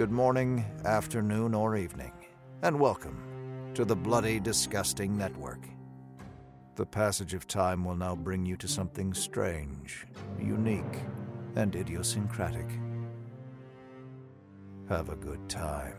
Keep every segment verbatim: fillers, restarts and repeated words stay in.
good morning, afternoon, or evening, and welcome to the Bloody Disgusting Network. The passage of time will now bring you to something strange, unique, and idiosyncratic. Have a good time.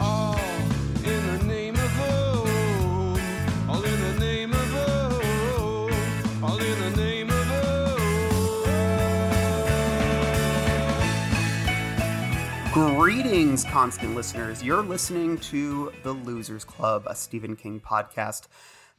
All in the name of oh, all in the name of oh, all in the name of oh. Greetings, constant listeners. You're listening to The Losers Club, a Stephen King podcast.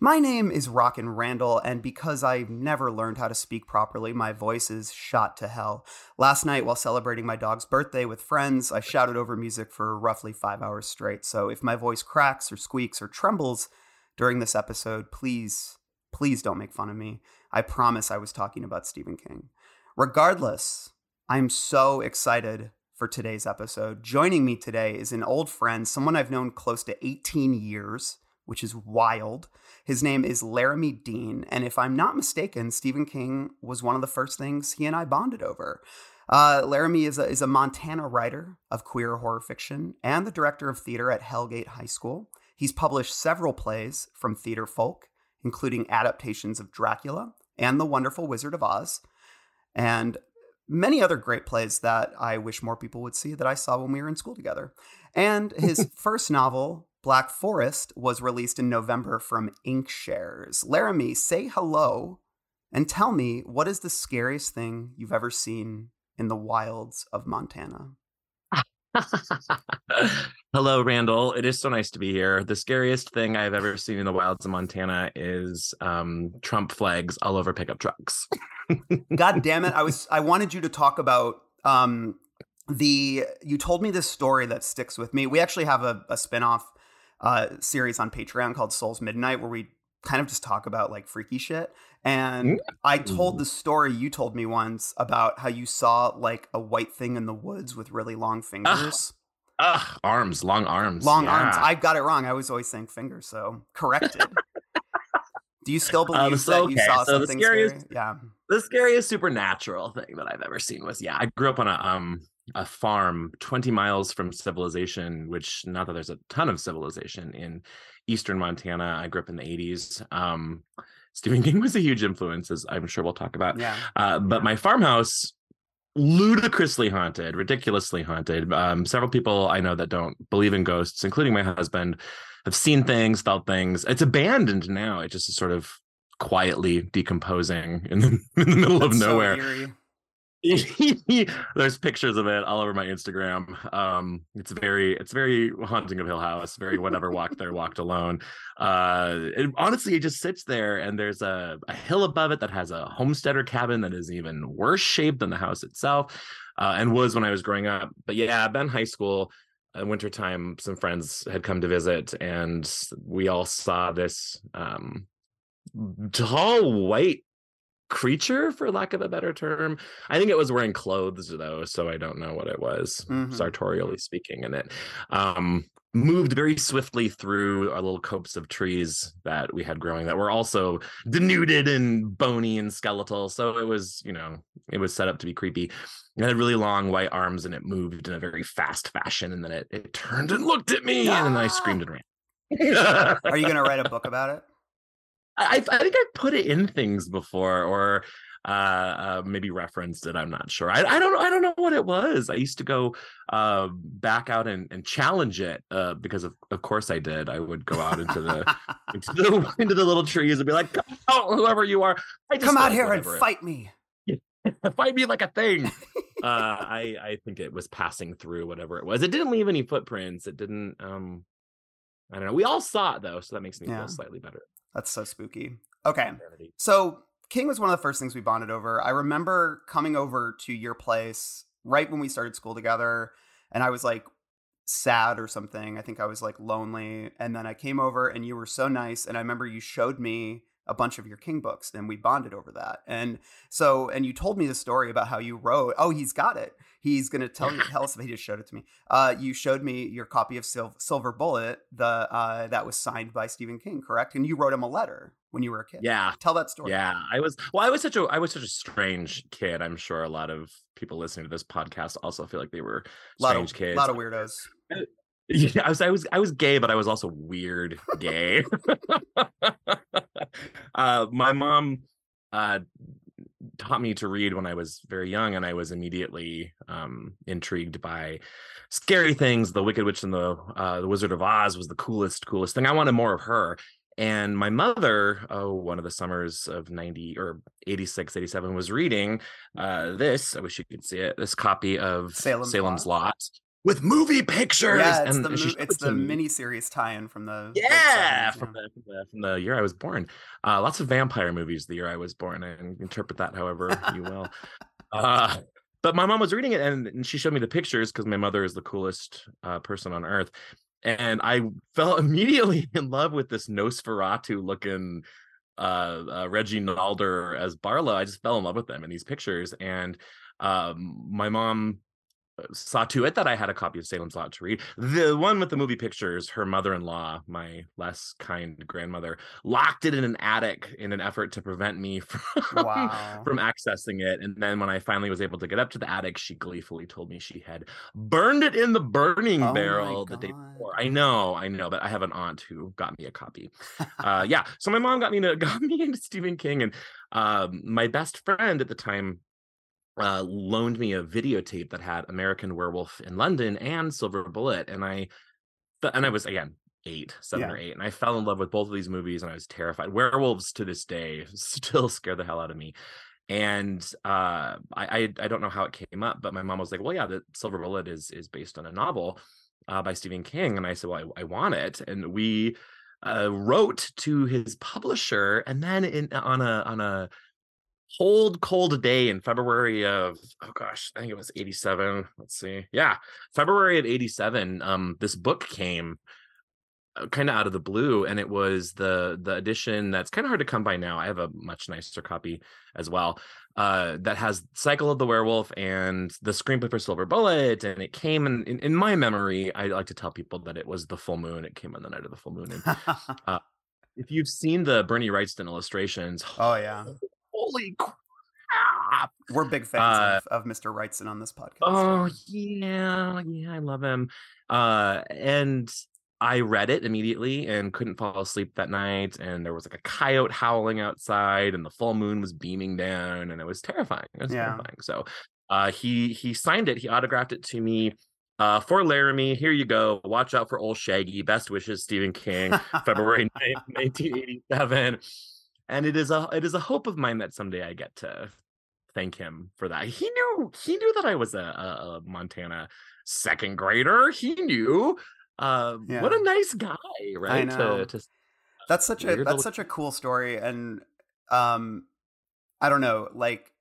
My name is Rockin' Randall, and because I've never learned how to speak properly, my voice is shot to hell. Last night, while celebrating my dog's birthday with friends, I shouted over music for roughly five hours straight. So if my voice cracks or squeaks or trembles during this episode, please, please don't make fun of me. I promise I was talking about Stephen King. Regardless, I'm so excited for today's episode. Joining me today is an old friend, someone I've known close to eighteen years, which is wild. His name is Laramie Dean, and if I'm not mistaken, Stephen King was one of the first things he and I bonded over. Uh, Laramie is a, is a Montana writer of queer horror fiction and the director of theater at Hellgate High School. He's published several plays from Theater Folk, including adaptations of Dracula and The Wonderful Wizard of Oz, and many other great plays that I wish more people would see that I saw when we were in school together. And his first novel, Black Forest, was released in November from Inkshares. Laramie, say hello and tell me, what is the scariest thing you've ever seen in the wilds of Montana? Hello, Randall. It is so nice to be here. The scariest thing I've ever seen in the wilds of Montana is um, Trump flags all over pickup trucks. God damn it. I was I wanted you to talk about... Um, the you told me this story that sticks with me. We actually have a, a spinoff uh, series on Patreon called Souls Midnight, where we kind of just talk about like freaky shit. And I told the story you told me once about how you saw like a white thing in the woods with really long fingers. Ugh, Ugh. arms, long arms. Long yeah. arms. I got it wrong. I was always saying fingers, so corrected. Do you still believe um, so, that you okay. saw so something the scariest, scary? Yeah. The scariest supernatural thing that I've ever seen was, yeah, I grew up on a um a farm twenty miles from civilization, which, not that there's a ton of civilization in Eastern Montana. I grew up in the eighties. Um, Stephen King was a huge influence, as I'm sure we'll talk about. Yeah. Uh, but yeah. my farmhouse, ludicrously haunted, ridiculously haunted. Um, several people I know that don't believe in ghosts, including my husband, have seen things, felt things. It's abandoned now. It just is sort of quietly decomposing in the, in the middle That's of nowhere. So eerie. There's pictures of it all over my Instagram. Um, it's very, it's very haunting of Hill House. Very whatever walked there walked alone. Uh, it, honestly, it just sits there, and there's a, a hill above it that has a homesteader cabin that is even worse shaped than the house itself, uh, and was when I was growing up. But yeah, back in high school, in wintertime, some friends had come to visit, and we all saw this um, tall white creature, for lack of a better term. I think it was wearing clothes, though, so I don't know what it was, mm-hmm. sartorially speaking. And it um, moved very swiftly through our little copse of trees that we had growing that were also denuded and bony and skeletal. So it was, you know, it was set up to be creepy. It had really long white arms, and it moved in a very fast fashion. And then it, it turned and looked at me, ah! and then I screamed and ran. Are you going to write a book about it? I, I think I've put it in things before, or uh, uh, maybe referenced it. I'm not sure. I, I don't. I don't know what it was. I used to go uh, back out and, and challenge it uh, because, of, of course, I did. I would go out into the, into the into the little trees and be like, "Come out, whoever you are, I just come out here and fight it. me. Fight me like a thing." uh, I I think it was passing through whatever it was. It didn't leave any footprints. It didn't. Um, I don't know. We all saw it though, so that makes me yeah. feel slightly better. That's so spooky. Okay. So King was one of the first things we bonded over. I remember coming over to your place right when we started school together, and I was like sad or something. I think I was like lonely. And then I came over and you were so nice. And I remember you showed me a bunch of your King books, and we bonded over that. And so, and you told me the story about how you wrote, oh, he's got it. He's going to tell you, tell us if he just showed it to me. Uh, you showed me your copy of Sil- Silver Bullet, the uh, that was signed by Stephen King, correct? And you wrote him a letter when you were a kid. Yeah. Tell that story. Yeah. I was, well, I was such a, I was such a strange kid. I'm sure a lot of people listening to this podcast also feel like they were strange kids. A lot of weirdos. I, Yeah, I was, I was, I was gay, but I was also weird gay. uh, my mom uh, taught me to read when I was very young, and I was immediately um, intrigued by scary things. The Wicked Witch and the uh, the Wizard of Oz was the coolest, coolest thing. I wanted more of her. And my mother, oh, one of the summers of ninety or eighty-six, eighty-seven, was reading uh, this. I wish you could see it. This copy of Salem's, Salem's Lot. Lot. With movie pictures, yeah, it's and the mo- it's the mini series tie-in from the yeah from the, from the from the year I was born. Uh, lots of vampire movies the year I was born, and interpret that however you will. Uh, but my mom was reading it, and, and she showed me the pictures because my mother is the coolest uh, person on earth, and I fell immediately in love with this Nosferatu looking uh, uh, Reggie Nalder as Barla. I just fell in love with them in these pictures, and um, my mom saw to it that I had a copy of Salem's Lot to read. The one with the movie pictures, her mother-in-law, my less kind grandmother, locked it in an attic in an effort to prevent me from, wow. from accessing it. And then when I finally was able to get up to the attic, she gleefully told me she had burned it in the burning oh barrel the day before. I know, I know, but I have an aunt who got me a copy. uh, yeah, so my mom got me, to, got me into Stephen King, and um, my best friend at the time Uh, loaned me a videotape that had American Werewolf in London and Silver Bullet, and I and I was again eight, seven yeah. or eight, and I fell in love with both of these movies, and I was terrified. Werewolves to this day still scare the hell out of me, and uh, I, I I don't know how it came up, but my mom was like, "Well, yeah, the Silver Bullet is is based on a novel uh, by Stephen King," and I said, "Well, I, I want it," and we uh, wrote to his publisher, and then in on a on a cold cold day in February of oh gosh I think it was eighty-seven, let's see yeah February of eighty-seven, um this book came kind of out of the blue, and it was the the edition that's kind of hard to come by now. I have a much nicer copy as well uh that has Cycle of the Werewolf and the screenplay for Silver Bullet, and it came in in, in my memory. I like to tell people that it was the full moon. It came on the night of the full moon, and uh, if you've seen the Bernie Wrightson illustrations, oh yeah holy crap. We're big fans uh, of, of Mister Wrightson on this podcast. Oh, yeah. Yeah, I love him. Uh, and I read it immediately and couldn't fall asleep that night. And there was like a coyote howling outside, and the full moon was beaming down, and it was terrifying. It was yeah. terrifying. So uh, he, he signed it. He autographed it to me. Uh, for Laramie, here you go. Watch out for old Shaggy. Best wishes, Stephen King. February ninth, nineteen eighty-seven. And it is a it is a hope of mine that someday I get to thank him for that. He knew he knew that I was a, a Montana second grader. He knew. Uh, yeah. What a nice guy, right? I know. To, to that's such a that's little... such a cool story, and um, I don't know, like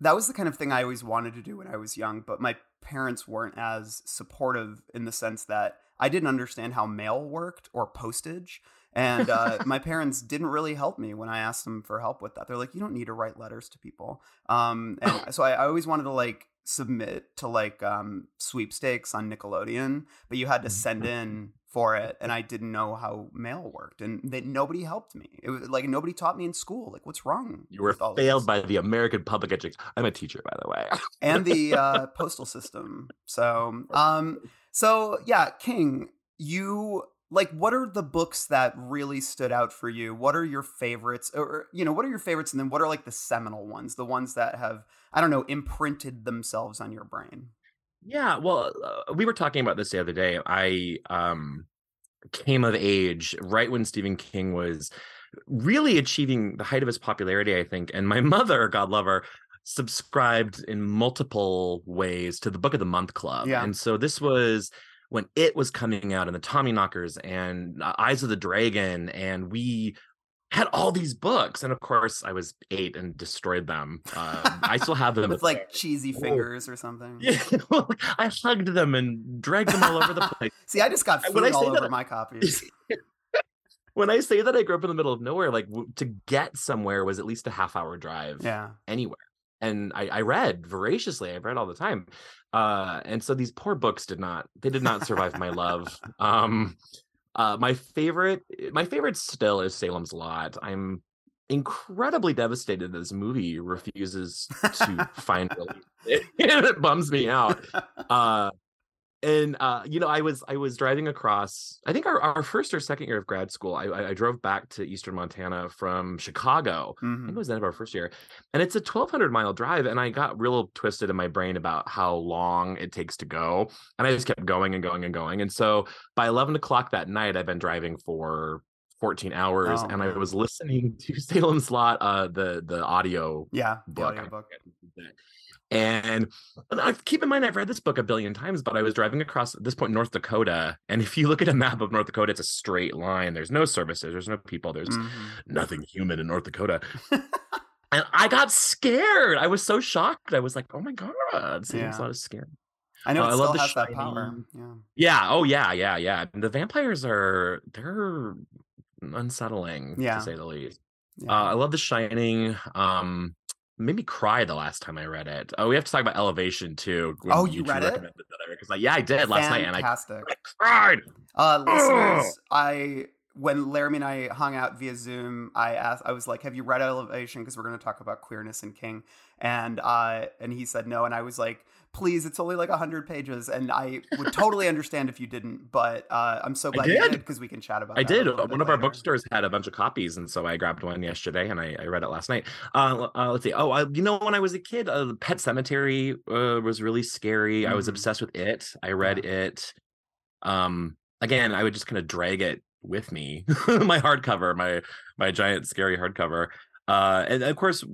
that was the kind of thing I always wanted to do when I was young, but my parents weren't as supportive in the sense that I didn't understand how mail worked or postage. And uh, my parents didn't really help me when I asked them for help with that. They're like, you don't need to write letters to people. Um, and so I, I always wanted to like submit to like um, sweepstakes on Nickelodeon, but you had to send in for it. And I didn't know how mail worked, and that nobody helped me. It was like, nobody taught me in school. Like, what's wrong? You were failed by the American public education. I'm a teacher, by the way. And the uh, postal system. So, um, so yeah, King, you... Like, what are the books that really stood out for you? What are your favorites? Or, you know, what are your favorites? And then what are like the seminal ones, the ones that have, I don't know, imprinted themselves on your brain? Yeah, well, uh, we were talking about this the other day. I um, came of age right when Stephen King was really achieving the height of his popularity, I think. And my mother, God love her, subscribed in multiple ways to the Book of the Month Club. Yeah. And so this was... when It was coming out, and The Tommyknockers, and uh, Eyes of the Dragon, and we had all these books, and of course I was eight and destroyed them. Uh, I still have them with like cheesy fingers oh. or something. Yeah, well, I hugged them and dragged them all over the place. See, I just got food all over my copies. When I say that I grew up in the middle of nowhere, like w- to get somewhere was at least a half hour drive yeah. anywhere. And I, I read voraciously. I read all the time. Uh, and so these poor books did not, they did not survive my love. Um, uh, my favorite, my favorite still is Salem's Lot. I'm incredibly devastated that this movie refuses to find relief. It, it bums me out. Uh, And, uh, you know, I was I was driving across, I think our, our first or second year of grad school, I, I drove back to Eastern Montana from Chicago. Mm-hmm. I think it was the end of our first year. And it's a twelve hundred mile drive. And I got real twisted in my brain about how long it takes to go. And I just kept going and going and going. And so by eleven o'clock that night, I've been driving for fourteen hours. Oh, and man. I was listening to Salem's Lot, uh, the, the audio yeah, book. The audio book. And I keep in mind, I've read this book a billion times, but I was driving across, at this point, North Dakota. And if you look at a map of North Dakota, it's a straight line. There's no services. There's no people. There's mm-hmm. nothing human in North Dakota. And I got scared. I was so shocked. I was like, oh, my God. Seems yeah. a lot of scary. I know uh, it I still love has that power. Yeah. yeah. Oh, yeah, yeah, yeah. And the vampires are, they're unsettling, yeah. to say the least. Yeah. Uh, I love The Shining. Um Made me cry the last time I read it. Oh, we have to talk about Elevation too. Oh, you, you read it? Because like, yeah, I did last Fantastic. night, and I, I cried. Uh, listeners, oh! I when Laramie and I hung out via Zoom, I asked, I was like, "Have you read Elevation?" Because we're going to talk about queerness in King, and uh, and he said no, and I was like, "Please, it's only like a hundred pages," and I would totally understand if you didn't, but uh, I'm so glad I did. you did because we can chat about. I that did. One of later. Our bookstores had a bunch of copies, and so I grabbed one yesterday, and I, I read it last night. Uh, uh, let's see. Oh, I, you know, when I was a kid, uh, the Pet Cemetery uh, was really scary. Mm-hmm. I was obsessed with it. I read it. Um, again, I would just kind of drag it with me, my hardcover, my my giant scary hardcover, uh and of course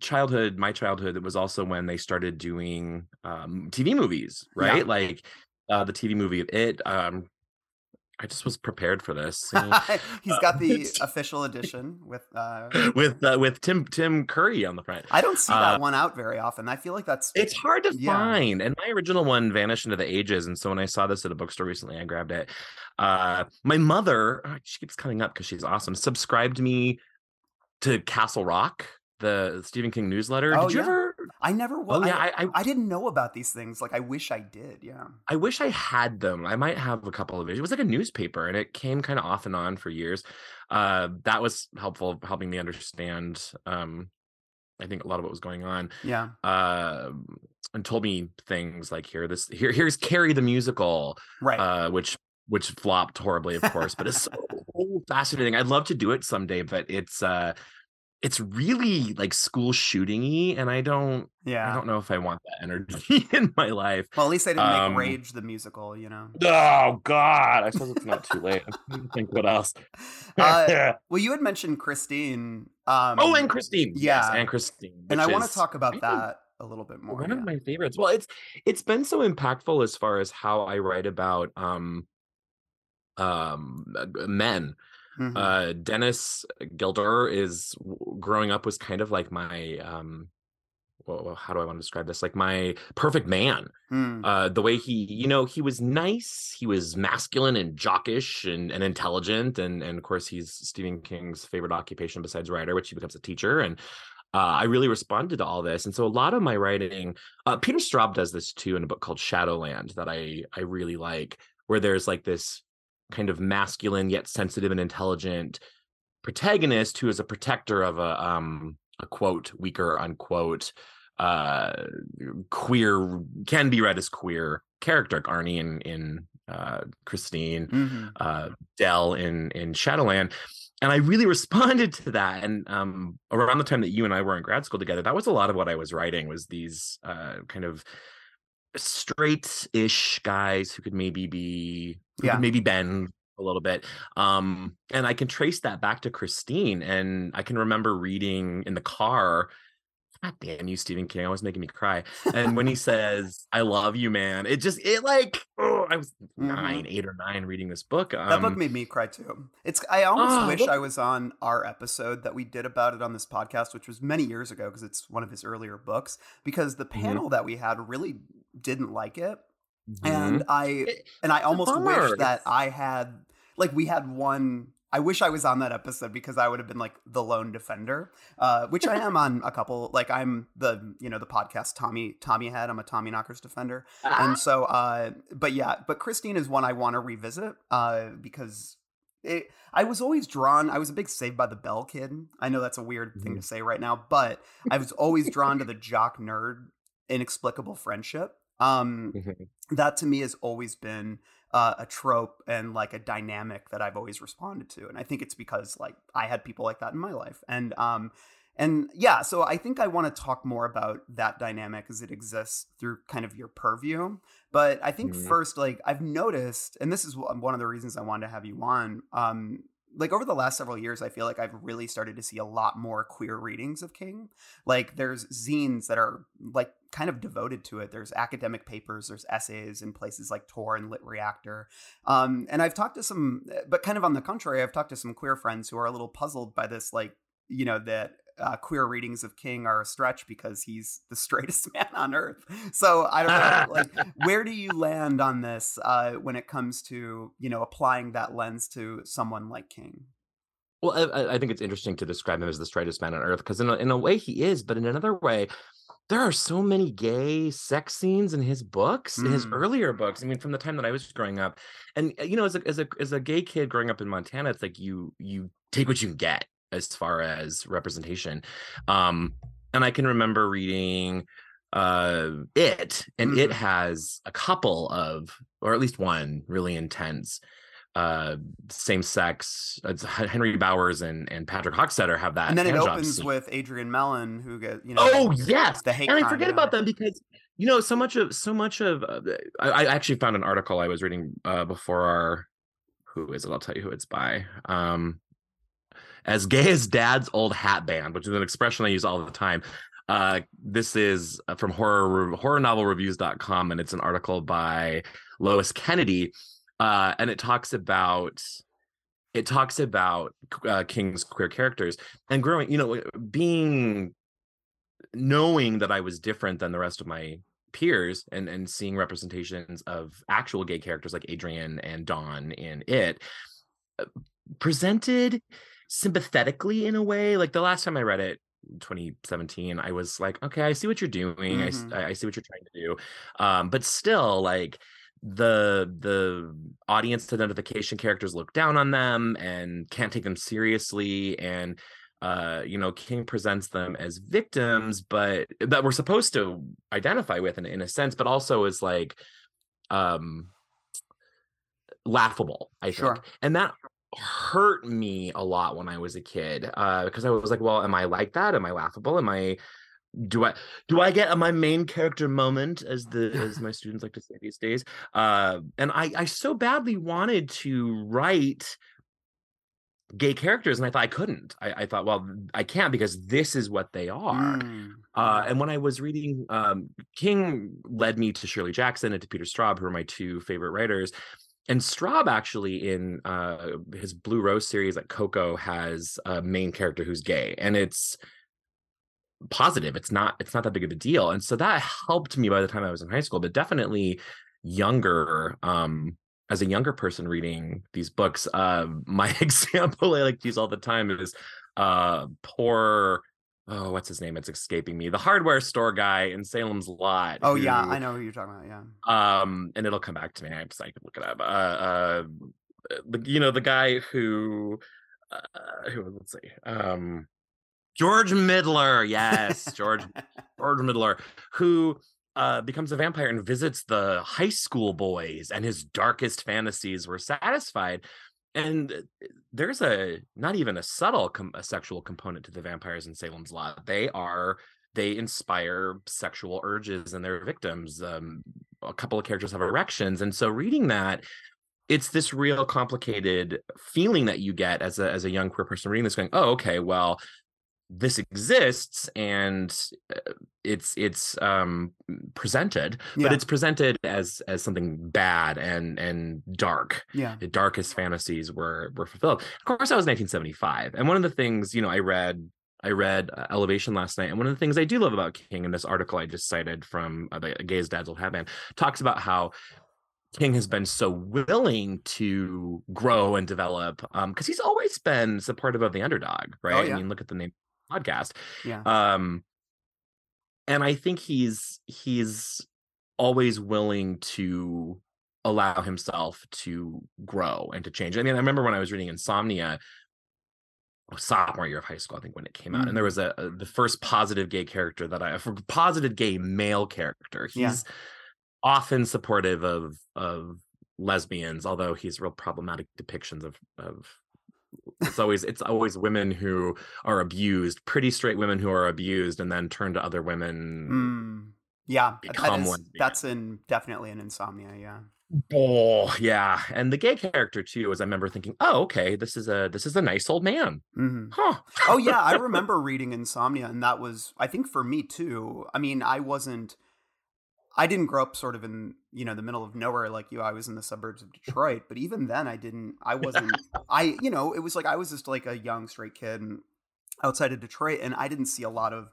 childhood my childhood it was also when they started doing um T V movies, right? yeah. Like uh the T V movie of It. um I just was prepared for this. So, he's got the official edition with uh with uh, with Tim Tim Curry on the front. I don't see that uh, one out very often. I feel like that's it's hard to yeah. find. And my original one vanished into the ages. And so when I saw this at a bookstore recently, I grabbed it. Uh, my mother, oh, she keeps coming up because she's awesome. Subscribed me to Castle Rock, the Stephen King newsletter. Oh, did you yeah. ever? I never was. Oh, yeah, I, I, I didn't know about these things. Like, I wish I did. Yeah. I wish I had them. I might have a couple of it. It was like a newspaper, and it came kind of off and on for years. Uh, that was helpful, helping me understand, um, I think, a lot of what was going on. Yeah. Uh, and told me things like, here, this, here, here's Carrie the Musical, right? Uh, which, which flopped horribly, of course, but it's so fascinating. I'd love to do it someday, but it's, uh, it's really like school shooting-y, and I don't, yeah. I don't know if I want that energy in my life. Well, at least I didn't make um, Rage the Musical, you know. Oh God, I suppose it's not too late. I'm trying to think what else. uh, well, you had mentioned Christine. Um, oh, and Christine. Yeah, yes, and Christine. And I want to talk about that a little bit more. One yeah. of my favorites. Well, it's it's been so impactful as far as how I write about um, um, men. Mm-hmm. Uh, Dennis Gilder is growing up was kind of like my um well, how do I want to describe this, like my perfect man. mm. Uh the way he, you know, he was nice, he was masculine and jockish and, and intelligent, and and of course he's Stephen King's favorite occupation besides writer, which he becomes a teacher. And Uh, I really responded to all this. And so a lot of my writing, uh, Peter Straub does this too in a book called Shadowland that I I really like, where there's like this kind of masculine yet sensitive and intelligent protagonist who is a protector of a um a quote weaker unquote uh queer, can be read as queer character, Arnie in in uh Christine, mm-hmm. uh Dell in in Shadowland. And I really responded to that. And um around the time that you and I were in grad school together, that was a lot of what I was writing, was these uh kind of straight-ish guys who could maybe be who yeah. could maybe bend a little bit. Um, and I can trace that back to Christine. And I can remember reading in the car, God damn you, Stephen King, always making me cry. And when he says, I love you, man, it just, it like, oh, I was mm-hmm. nine, eight or nine reading this book. Um, that book made me cry too. It's, I almost oh, wish look. I was on our episode that we did about it on this podcast, which was many years ago, because it's one of his earlier books, because the panel mm-hmm. that we had really didn't like it. Mm-hmm. And I, and I almost wish that I had like we had one. I wish I was on that episode because I would have been like the lone defender, uh, which I am on a couple. Like I'm the, you know, the podcast Tommy, Tommy Head. I'm a Tommyknockers defender. Ah. And so, uh, but yeah, but Christine is one I want to revisit uh, because it, I was always drawn. I was a big Saved by the Bell kid. I know that's a weird thing to say right now, but I was always drawn to the jock nerd inexplicable friendship. Um, that to me has always been uh, a trope and like a dynamic that I've always responded to. And I think it's because like I had people like that in my life. And, um, and yeah, so I think I want to talk more about that dynamic as it exists through kind of your purview. But I think mm-hmm. first, like I've noticed, and this is one of the reasons I wanted to have you on, um, like over the last several years, I feel like I've really started to see a lot more queer readings of King. Like there's zines that are like kind of devoted to it. There's academic papers, there's essays in places like Tor and Lit Reactor. Um, and I've talked to some, but kind of on the contrary, I've talked to some queer friends who are a little puzzled by this, like, you know, that uh, queer readings of King are a stretch because he's the straightest man on earth. So I don't know, like, where do you land on this uh, when it comes to, you know, applying that lens to someone like King? Well, I, I think it's interesting to describe him as the straightest man on earth because in a, in a way he is, but in another way, there are so many gay sex scenes in his books, mm. in his earlier books. I mean, from the time that I was growing up, and you know, as a as a as a gay kid growing up in Montana, it's like you you take what you can get as far as representation. Um, and I can remember reading uh, It, and mm. it has a couple of, or at least one, really intense uh same-sex. It's Henry Bowers and and Patrick Hochstetter have that, and then it opens scene with Adrian Mellon, who gets, you know, oh yes, the hate. And I forget about them because, you know, so much of so much of uh, I, I actually found an article I was reading uh before our, who is it, I'll tell you who it's by, um As Gay as Dad's Old Hat Band, which is an expression I use all the time. Uh, this is from horror horror novel reviews dot com, and it's an article by Lois Kennedy. Uh, and it talks about it talks about uh, King's queer characters and growing, you know, being knowing that I was different than the rest of my peers, and and seeing representations of actual gay characters like Adrian and Dawn in It, presented sympathetically in a way. Like the last time I read it, twenty seventeen, I was like, okay, I see what you're doing, mm-hmm. I I see what you're trying to do, um, but still like. the the audience identification characters look down on them and can't take them seriously, and uh you know, King presents them as victims, but that we're supposed to identify with in, in a sense, but also is like um laughable, I think. Sure. And that hurt me a lot when I was a kid, uh because I was like, well, am I like that? Am I laughable? Am I Do I do I get my main character moment, as the as my students like to say these days? Uh, and I, I so badly wanted to write gay characters, and I thought I couldn't. I, I thought, well, I can't because this is what they are. Mm. Uh, and when I was reading, um, King led me to Shirley Jackson and to Peter Straub, who are my two favorite writers. And Straub actually in uh, his Blue Rose series, like Coco, has a main character who's gay, and it's positive. It's not it's not that big of a deal. And so that helped me by the time I was in high school, but definitely younger, um as a younger person reading these books, uh my example I like to use all the time is uh poor oh what's his name, it's escaping me, the hardware store guy in Salem's Lot. Oh, who, yeah, I know who you're talking about. Yeah. Um and it'll come back to me. I'm just like, look it up. Uh uh you know, the guy who uh who let's see um George Midler, yes, George George Midler, who uh, becomes a vampire and visits the high school boys, and his darkest fantasies were satisfied. And there's a not even a subtle com- a sexual component to the vampires in Salem's Lot. They are they inspire sexual urges in their victims. Um, a couple of characters have erections, and so reading that, it's this real complicated feeling that you get as a as a young queer person reading this, going, oh, okay, well, this exists, and it's it's um presented, yeah. but it's presented as as something bad and and dark. Yeah, the darkest fantasies were were fulfilled. Of course, that was nineteen seventy-five, and one of the things, you know, I read I read uh, Elevation last night, and one of the things I do love about King, in this article I just cited from uh, the Gay as Dad's Old Hat Band, talks about how King has been so willing to grow and develop, because um, he's always been supportive of the underdog, right? Oh, yeah. I mean, look at the name of the podcast. Yeah. Um, and I think he's he's always willing to allow himself to grow and to change. I mean, I remember when I was reading Insomnia, sophomore year of high school, I think, when it came out, and there was a, a the first positive gay character that I, for positive gay male character. He's yeah. often supportive of of lesbians, although he's real problematic depictions of of it's always it's always women who are abused, pretty straight women who are abused, and then turn to other women. Mm. Yeah, that is, that's in definitely an Insomnia. Yeah. Oh yeah, and the gay character too. As I remember thinking, oh okay, this is a this is a nice old man. Mm-hmm. Huh. Oh yeah, I remember reading Insomnia, and that was, I think, for me too. I mean, I wasn't, I didn't grow up sort of in, you know, the middle of nowhere like you. I was in the suburbs of Detroit, but even then, I didn't. I wasn't. I you know, it was like I was just like a young straight kid outside of Detroit, and I didn't see a lot of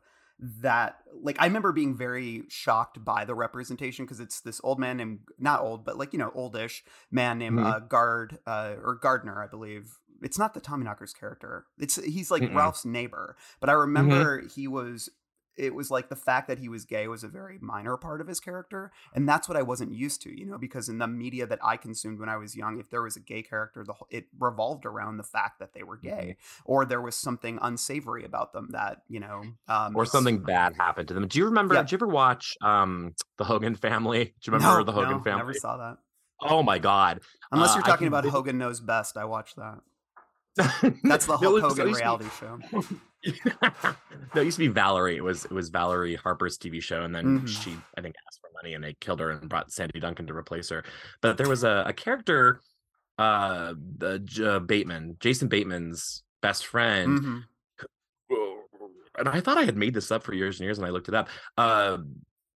that. Like, I remember being very shocked by the representation, because it's this old man named, not old, but like, you know, oldish man named mm-hmm. uh, Gard uh, or Gardner, I believe. It's not the Tommyknockers character. It's he's like mm-hmm. Ralph's neighbor. But I remember mm-hmm. he was, it was like the fact that he was gay was a very minor part of his character. And that's what I wasn't used to, you know, because in the media that I consumed when I was young, if there was a gay character, the whole, it revolved around the fact that they were gay, or there was something unsavory about them that, you know, um, or something bad happened to them. Do you remember, yeah. did you ever watch um, The Hogan Family? Do you remember no, The Hogan no, Family? I never saw that. Oh my God. Unless you're uh, talking about really... Hogan Knows Best. I watched that. That's the Hulk Hogan so reality show. No, it used to be Valerie. It was it was Valerie Harper's T V show, and then mm-hmm. she, I think, asked for money, and they killed her and brought Sandy Duncan to replace her. But there was a, a character, uh, uh, J- Bateman, Jason Bateman's best friend, mm-hmm. who, and I thought I had made this up for years and years, and I looked it up. Uh,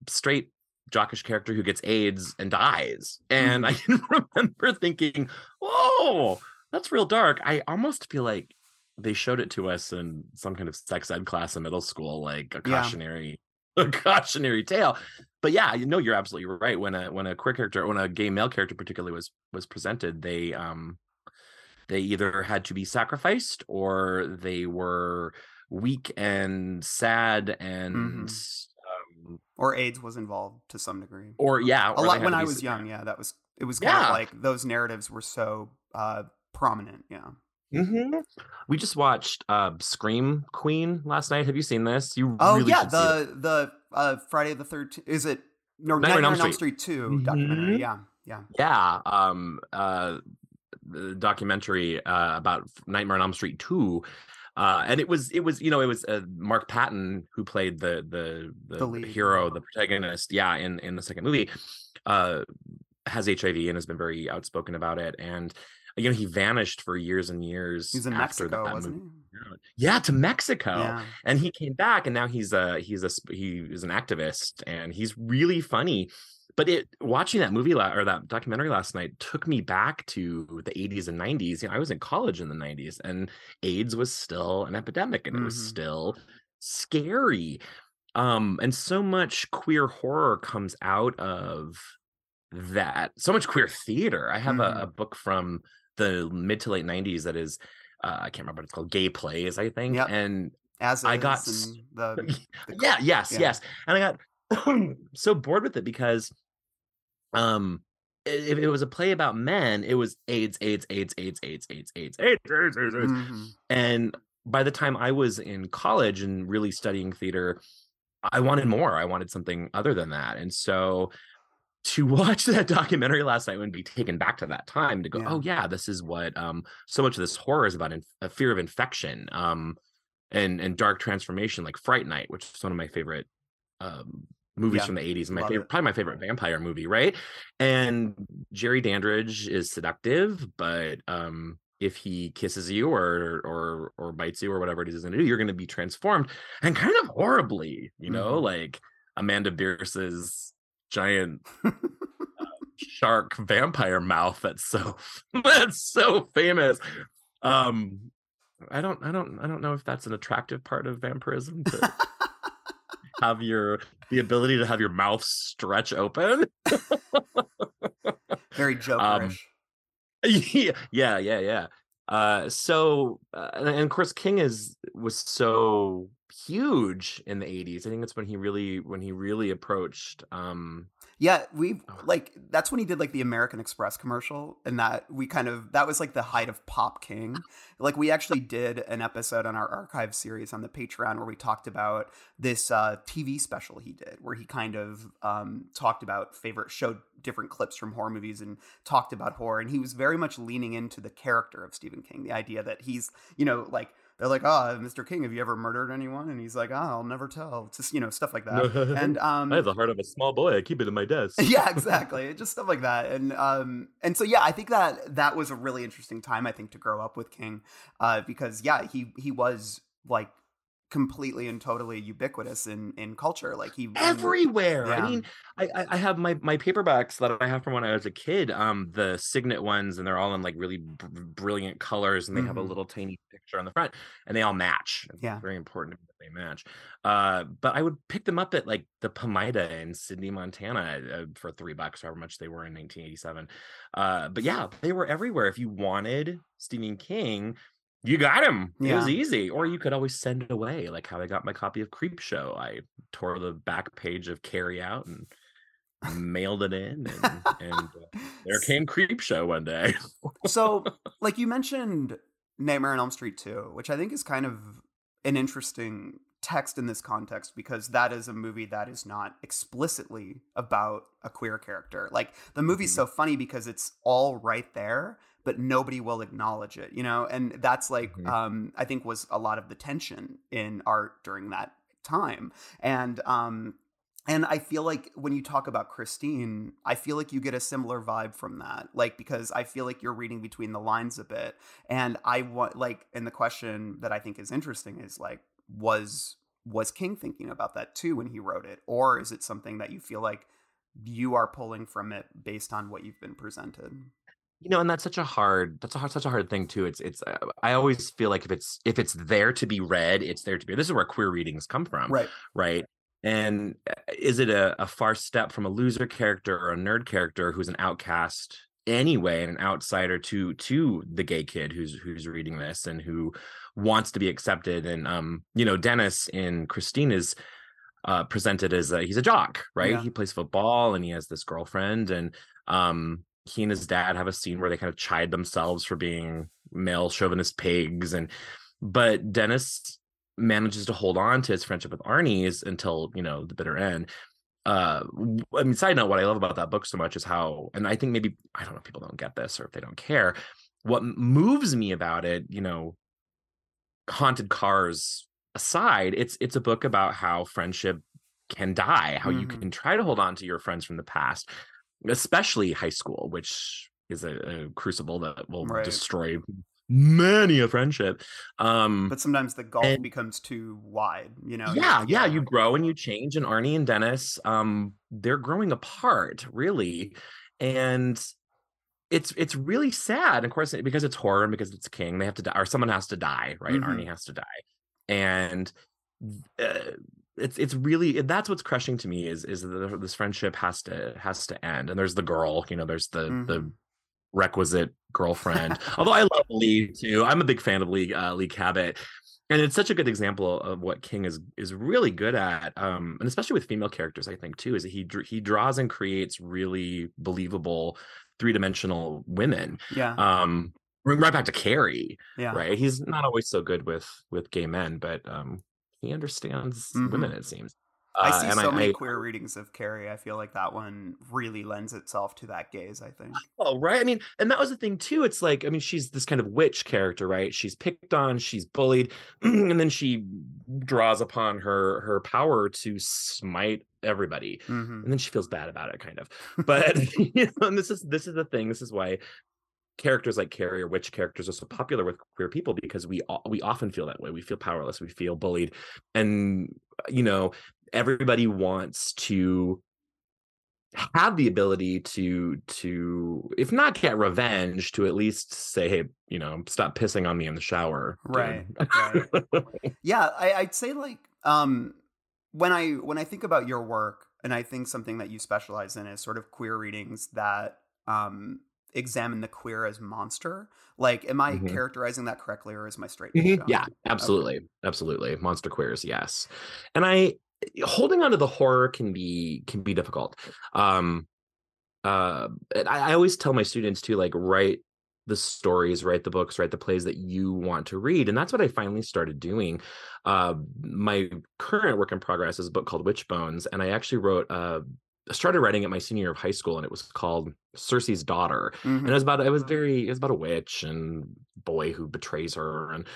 straight jockish character who gets AIDS and dies, and mm-hmm. I can remember thinking, "Whoa, that's real dark." I almost feel like they showed it to us in some kind of sex ed class in middle school, like a cautionary, yeah. a cautionary tale. But yeah, you know, you're absolutely right. When a when a queer character, when a gay male character particularly was was presented, they um they either had to be sacrificed, or they were weak and sad, and mm-hmm. um, or AIDS was involved to some degree. Or yeah, or a lot when I was young, yeah, that was it was kind yeah. of like those narratives were so uh, prominent, yeah. Mm-hmm. We just watched uh, Scream Queen last night. Have you seen this? You oh really yeah, the the uh, Friday the thirteenth. Is it no Nightmare on Elm Street two mm-hmm. documentary? Yeah, yeah, yeah. Um, uh, the documentary uh, about Nightmare on Elm Street two, uh, and it was it was you know it was uh, Mark Patton who played the the the, the hero, the protagonist. Yeah, in in the second movie, uh, has H I V and has been very outspoken about it, and. You know, he vanished for years and years. He's in after Mexico, that wasn't movie. He? Yeah, to Mexico, yeah. And he came back, and now he's a he's a he is an activist, and he's really funny. But it watching that movie la- or that documentary last night took me back to the eighties and nineties. You know, I was in college in the nineties, and AIDS was still an epidemic, and mm-hmm. it was still scary. Um, and so much queer horror comes out of that. So much queer theater. I have mm-hmm. a, a book from the mid to late nineties that is uh, I can't remember what it's called, Gay Plays, I think. Yep. And as I got and the, the yeah yes yeah. yes and I got so bored with it, because um if it was a play about men, it was AIDS AIDS AIDS AIDS AIDS AIDS AIDS AIDS, AIDS, AIDS, AIDS. Mm-hmm. And by the time I was in college and really studying theater, I wanted more. I wanted something other than that. And so to watch that documentary last night and be taken back to that time to go, yeah. oh yeah, this is what um, so much of this horror is about, in, a fear of infection um, and and dark transformation, like Fright Night, which is one of my favorite um, movies yeah. from the eighties, and my Love favorite, it. probably my favorite vampire movie, right? And Jerry Dandridge is seductive, but um, if he kisses you or or or bites you or whatever it is he's going to do, you're going to be transformed, and kind of horribly, you mm-hmm. know, like Amanda Bierce's giant uh, shark vampire mouth that's so that's so famous. um i don't i don't i don't know if that's an attractive part of vampirism, to have your the ability to have your mouth stretch open. Very jokerish. Um, yeah, yeah, yeah, yeah. Uh, so, uh, and, and of course, King is was so huge in the eighties. I think that's when he really when he really approached. Um, yeah, we like that's when he did like the American Express commercial, and that we kind of that was like the height of Pop King. Like we actually did an episode on our archive series on the Patreon where we talked about this uh, T V special he did, where he kind of um, talked about favorite showed different clips from horror movies and talked about horror, and he was very much leaning into the character of Stephen King, the idea that he's you know like. They're like, oh, Mister King, have you ever murdered anyone? And he's like, oh, I'll never tell. Just, you know, stuff like that. And um, I have the heart of a small boy. I keep it in my desk. Yeah, exactly. Just stuff like that. And um, and so, yeah, I think that that was a really interesting time, I think, to grow up with King. Uh, because, yeah, he he was, like, completely and totally ubiquitous in, in culture. Like, he everywhere. Yeah. I mean, I, I have my, my paperbacks that I have from when I was a kid, um, the Signet ones, and they're all in, like, really br- brilliant colors, and they mm-hmm. have a little tiny picture on the front, and they all match. It's yeah. very important that they match. Uh, but I would pick them up at, like, the Pomida in Sydney, Montana uh, for three bucks, however much they were in nineteen eighty-seven. Uh, but, yeah, they were everywhere. If you wanted Stephen King, you got him. Yeah. It was easy. Or you could always send it away, like how I got my copy of Creepshow. I tore the back page of Carrie out and mailed it in. And, and uh, there came Creepshow one day. So, like you mentioned Nightmare on Elm Street two, which I think is kind of an interesting text in this context, because that is a movie that is not explicitly about a queer character. Like, the movie's mm-hmm. so funny because it's all right there, but nobody will acknowledge it, you know? And that's like, mm-hmm. um, I think was a lot of the tension in art during that time. And, um, and I feel like when you talk about Christine, I feel like you get a similar vibe from that. Like, because I feel like you're reading between the lines a bit. And I want like, and the question that I think is interesting is like, was, was King thinking about that too when he wrote it? Or is it something that you feel like you are pulling from it based on what you've been presented? You know, and that's such a hard, that's a hard, such a hard thing too. It's, it's, uh, I always feel like if it's, if it's there to be read, it's there to be, this is where queer readings come from. Right. Right. And is it a, a far step from a loser character or a nerd character who's an outcast anyway, and an outsider to, to the gay kid who's, who's reading this and who wants to be accepted? And, um, you know, Dennis in Christine is uh, presented as a, he's a jock, right? Yeah. He plays football and he has this girlfriend, and, um, he and his dad have a scene where they kind of chide themselves for being male chauvinist pigs. And, but Dennis manages to hold on to his friendship with Arnie's until, you know, the bitter end. Uh, I mean, side note, what I love about that book so much is how, and I think maybe, I don't know if people don't get this or if they don't care. What moves me about it, you know, haunted cars aside, it's, it's a book about how friendship can die, how mm-hmm. you can try to hold on to your friends from the past, especially high school, which is a, a crucible that will right. destroy many a friendship. Um, but sometimes the gulf and, becomes too wide, you know? Yeah, you yeah, you grow and you change. And Arnie and Dennis, um, they're growing apart, really. And it's it's really sad. And of course, because it's horror and because it's King, they have to die, or someone has to die, right? Mm-hmm. Arnie has to die. And... Uh, It's it's really that's what's crushing to me is is that this friendship has to has to end. And there's the girl, you know, there's the mm-hmm. the requisite girlfriend. Although I love Lee too, I'm a big fan of Lee uh, Lee Cabot, and it's such a good example of what King is is really good at, um, and especially with female characters, I think too, is that he he draws and creates really believable three dimensional women. Yeah. Um, right back to Carrie. Yeah. Right. He's not always so good with with gay men, but um. He understands mm-hmm. women, it seems. Uh, I see and so I, many I, queer readings of Carrie. I feel like that one really lends itself to that gaze, I think. Oh, right. I mean, and that was the thing, too. It's like, I mean, she's this kind of witch character, right? She's picked on, she's bullied, and then she draws upon her her power to smite everybody. Mm-hmm. And then she feels bad about it, kind of. But you know, and this is this is the thing. This is why characters like Carrie or witch characters are so popular with queer people, because we we often feel that way. We feel powerless, we feel bullied, and you know, everybody wants to have the ability to to if not get revenge, to at least say, hey, you know, stop pissing on me in the shower, right? right. Yeah, I, I'd say like um when I when I think about your work, and I think something that you specialize in is sort of queer readings that um, examine the queer as monster. Like, am I mm-hmm. characterizing that correctly, or is my straight? Mm-hmm. Yeah, absolutely. Okay. Absolutely. Monster queers. Yes. And I, holding onto the horror can be, can be difficult. Um, uh, I, I always tell my students to like, write the stories, write the books, write the plays that you want to read. And that's what I finally started doing. Uh, my current work in progress is a book called Witch Bones. And I actually wrote, uh, started writing it my senior year of high school, and it was called Circe's Daughter. Mm-hmm. And it was about, it was very, it was about a witch and boy who betrays her. And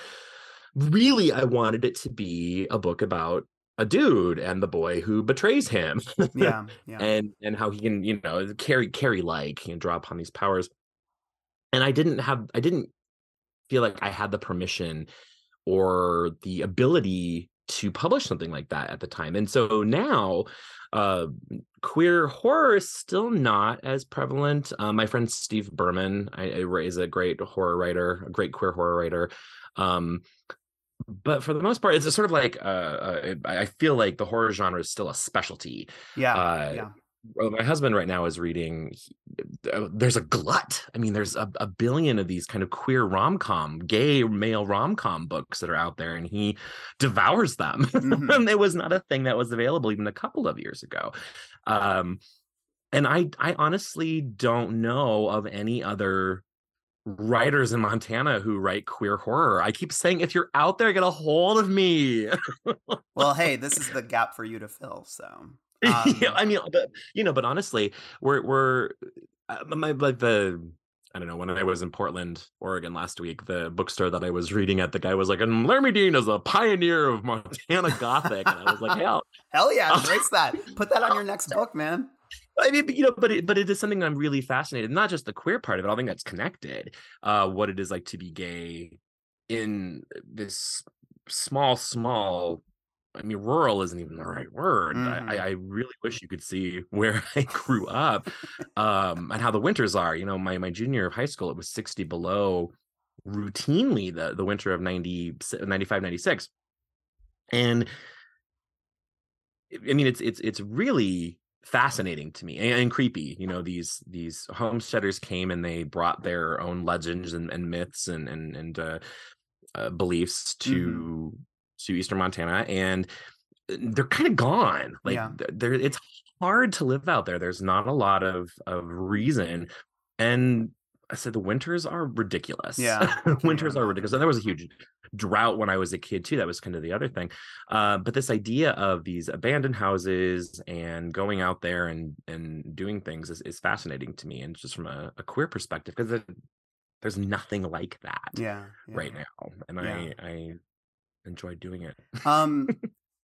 really, I wanted it to be a book about a dude and the boy who betrays him. Yeah, yeah. And, and how he can, you know, carry, carry like, and draw upon these powers. And I didn't have, I didn't feel like I had the permission or the ability to publish something like that at the time. And so now uh, queer horror is still not as prevalent. Uh, my friend Steve Berman I, I, is a great horror writer, a great queer horror writer. Um, but for the most part, it's a sort of like, uh, uh, I feel like the horror genre is still a specialty. Yeah, uh, yeah. My husband right now is reading, there's a glut. I mean, there's a, a billion of these kind of queer rom-com, gay male rom-com books that are out there, and he devours them. Mm-hmm. And it was not a thing that was available even a couple of years ago. Um, and I, I honestly don't know of any other writers in Montana who write queer horror. I keep saying, if you're out there, get a hold of me. Well, hey, this is the gap for you to fill, so... Um, yeah, I mean, but, you know, but honestly, we're we're uh, my like the I don't know when I was in Portland, Oregon last week, the bookstore that I was reading at, the guy was like, "And Laramie Dean is a pioneer of Montana Gothic," and I was like, "Hell, hell yeah, embrace that! Put that on your next book, man." I mean, but, you know, but it, but it is something I'm really fascinated. Not just the queer part of it; I think that's connected. Uh, what it is like to be gay in this small, small. I mean, rural isn't even the right word. Mm. I, I really wish you could see where I grew up um, and how the winters are. You know, my my junior year of high school, it was sixty below routinely the, the winter of ninety, ninety-five, ninety-six. And I mean, it's it's it's really fascinating to me and, and creepy. You know, these these homesteaders came and they brought their own legends and, and myths and and, and uh, uh, beliefs to... Mm. to Eastern Montana, and they're kind of gone. Like yeah. there, it's hard to live out there. There's not a lot of, of reason. And I said, the winters are ridiculous. Yeah. winters yeah. are ridiculous. And there was a huge drought when I was a kid too. That was kind of the other thing. Uh, but this idea of these abandoned houses and going out there and, and doing things is, is fascinating to me. And just from a, a queer perspective, because there's nothing like that yeah, yeah. right now. And yeah. I, I, enjoy doing it. um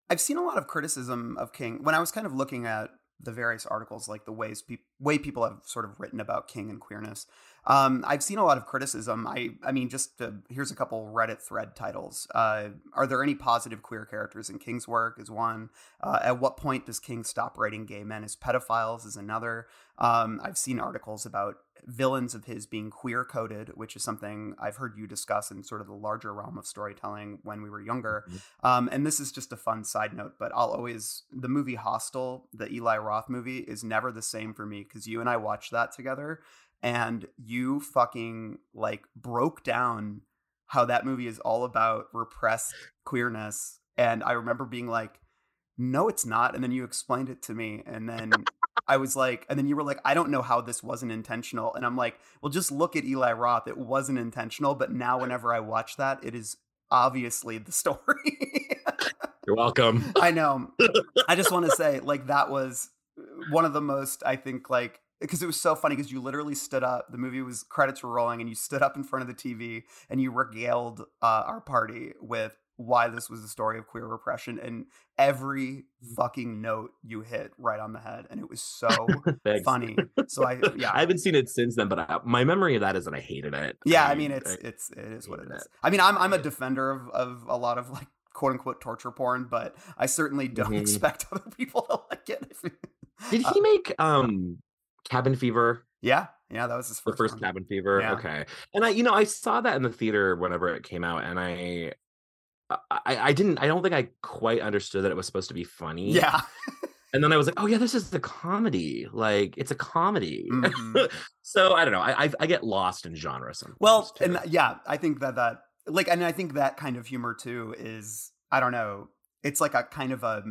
I've seen a lot of criticism of King when I was kind of looking at the various articles, like the ways pe- way people have sort of written about King and queerness. um I've seen a lot of criticism. I I mean just to, here's a couple Reddit thread titles. Uh are there any positive queer characters in King's work is one. Uh at what point does King stop writing gay men as pedophiles is another. um I've seen articles about villains of his being queer coded, which is something I've heard you discuss in sort of the larger realm of storytelling when we were younger. Mm-hmm. Um, and this is just a fun side note, but I'll always, the movie Hostel, the Eli Roth movie, is never the same for me, because you and I watched that together and you fucking like broke down how that movie is all about repressed queerness. And I remember being like, no, it's not. And then you explained it to me. And then I was like, and then you were like, I don't know how this wasn't intentional. And I'm like, well, just look at Eli Roth. It wasn't intentional. But now whenever I watch that, it is obviously the story. You're welcome. I know. I just want to say, like, that was one of the most, I think, like, because it was so funny, because you literally stood up. The movie was, credits were rolling, and you stood up in front of the T V and you regaled uh, our party with why this was a story of queer repression, and every fucking note you hit right on the head, and it was so funny. So I yeah I haven't seen it since then, but I, my memory of that is that I hated it. Yeah, I, I mean it's I, it's it is what it is. It. I mean I'm I'm a defender of of a lot of like quote unquote torture porn, but I certainly don't mm-hmm. expect other people to like it. Did he make um Cabin Fever? Yeah. Yeah, that was his first, the first one. Cabin Fever. Yeah. Okay. And I you know I saw that in the theater whenever it came out, and I I, I didn't I don't think I quite understood that it was supposed to be funny. Yeah. And then I was like, oh yeah, this is the comedy. Like, it's a comedy. Mm-hmm. So I don't know. I, I I get lost in genre sometimes. Well, too. And yeah, I think that that like, and I think that kind of humor too is, I don't know. It's like a kind of a,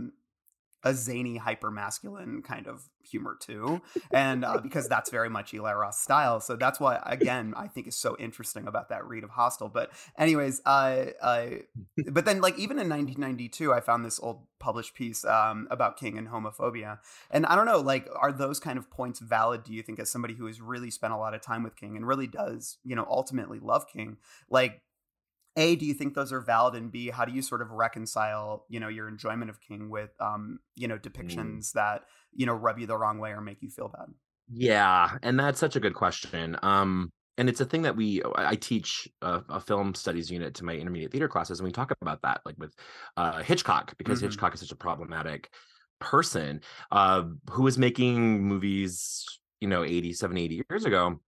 a zany, hyper-masculine kind of humor too. And uh, because that's very much Eli Roth's style. So that's why, again, I think is so interesting about that read of Hostel. But anyways, uh, I, but then like even in nineteen ninety-two, I found this old published piece um, about King and homophobia. And I don't know, like, are those kind of points valid, do you think, as somebody who has really spent a lot of time with King and really does, you know, ultimately love King? Like, A, do you think those are valid? And B, how do you sort of reconcile, you know, your enjoyment of King with, um, you know, depictions mm. that, you know, rub you the wrong way or make you feel bad? Yeah. And that's such a good question. Um, and it's a thing that we, I teach a, a film studies unit to my intermediate theater classes. And we talk about that, like with uh, Hitchcock, because mm-hmm. Hitchcock is such a problematic person uh, who was making movies, you know, eighty, seventy, eighty years ago.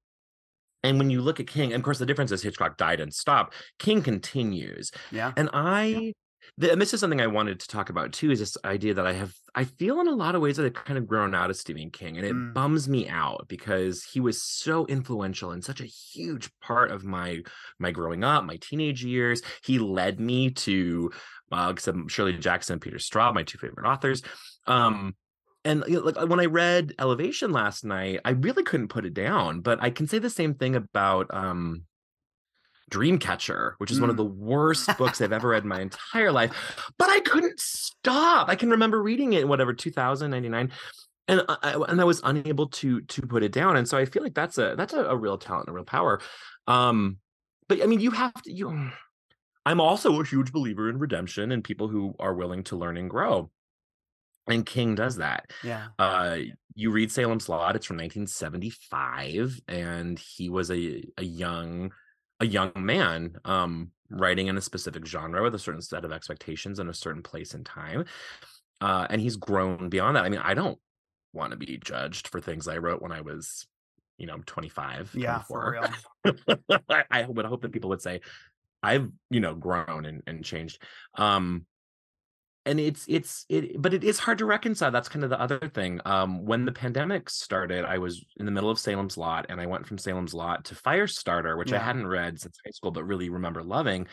And when you look at King, and of course, the difference is Hitchcock died and stopped. King continues. Yeah. And I, yeah. the, and this is something I wanted to talk about too, is this idea that I have, I feel in a lot of ways that I've kind of grown out of Stephen King. And it mm. bums me out because he was so influential and such a huge part of my, my growing up, my teenage years. He led me to uh, Shirley Jackson, Peter Straub, my two favorite authors. Um, And you know, like when I read Elevation last night, I really couldn't put it down. But I can say the same thing about um, Dreamcatcher, which is mm. one of the worst books I've ever read in my entire life. But I couldn't stop. I can remember reading it in whatever two thousand ninety-nine, and I, and I was unable to to put it down. And so I feel like that's a that's a, a real talent, a real power. Um, but I mean, you have to. You, I'm also a huge believer in redemption and people who are willing to learn and grow. And King does that. Yeah. Uh, you read Salem's Lot. It's from nineteen seventy-five, and he was a a young a young man um, writing in a specific genre with a certain set of expectations and a certain place and time. Uh, and he's grown beyond that. I mean, I don't want to be judged for things I wrote when I was, you know, twenty-five. Yeah, for real. I, I would hope that people would say, I've, you know, grown and, and changed. Um, And it's, it's, it, but it is hard to reconcile. That's kind of the other thing. Um, when the pandemic started, I was in the middle of Salem's Lot, and I went from Salem's Lot to Firestarter, which yeah. I hadn't read since high school, but really remember loving.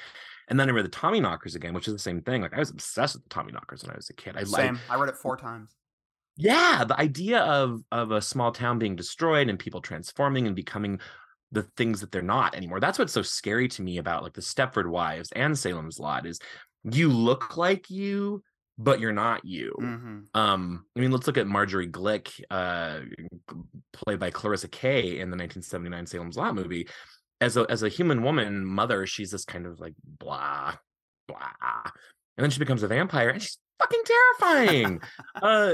And then I read The Tommyknockers again, which is the same thing. Like, I was obsessed with The Tommyknockers when I was a kid. I Same. I, I read it four times. Yeah. The idea of, of a small town being destroyed and people transforming and becoming the things that they're not anymore. That's what's so scary to me about like the Stepford Wives and Salem's Lot is, you look like you, but you're not you. Mm-hmm. Um, I mean, let's look at Marjorie Glick, uh, played by Clarissa Kay in the nineteen seventy-nine Salem's Lot movie. As a as a human woman mother, she's this kind of like blah, blah. And then she becomes a vampire, and she's fucking terrifying, uh,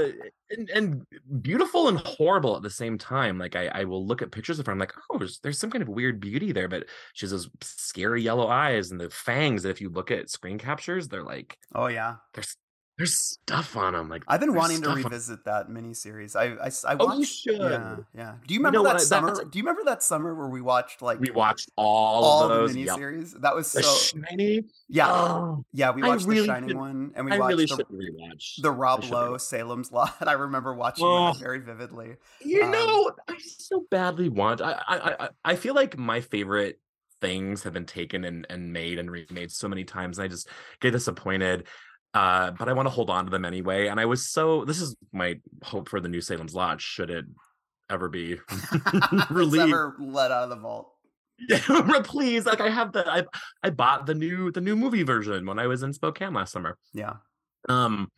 and, and beautiful and horrible at the same time. Like, I, I will look at pictures of her, I'm like, oh, there's, there's some kind of weird beauty there, but she has those scary yellow eyes and the fangs that if you look at screen captures, they're like, oh yeah, there's there's stuff on them. Like, I've been wanting to revisit on... that miniseries. I I, I watched, oh, you should. Yeah, yeah. Do you remember you know, that I, summer? That's... Do you remember that summer where we watched like we watched all, all of those the miniseries? Yep. That was so the Shining. Yeah, oh, yeah. We watched really the Shining should... one, and we I watched really the, re-watch. the Rob Lowe Salem's Lot. I remember watching oh. that very vividly. You um, know, I so badly want. I I I, I feel like my favorite things have been taken and, and made and remade so many times, and I just get disappointed. Uh, but I want to hold on to them anyway. And I was so, this is my hope for the new Salem's Lot, should it ever be released. Ever let out of the vault. Yeah, please. Like, I have the, I I bought the new, the new movie version when I was in Spokane last summer. Yeah. Um,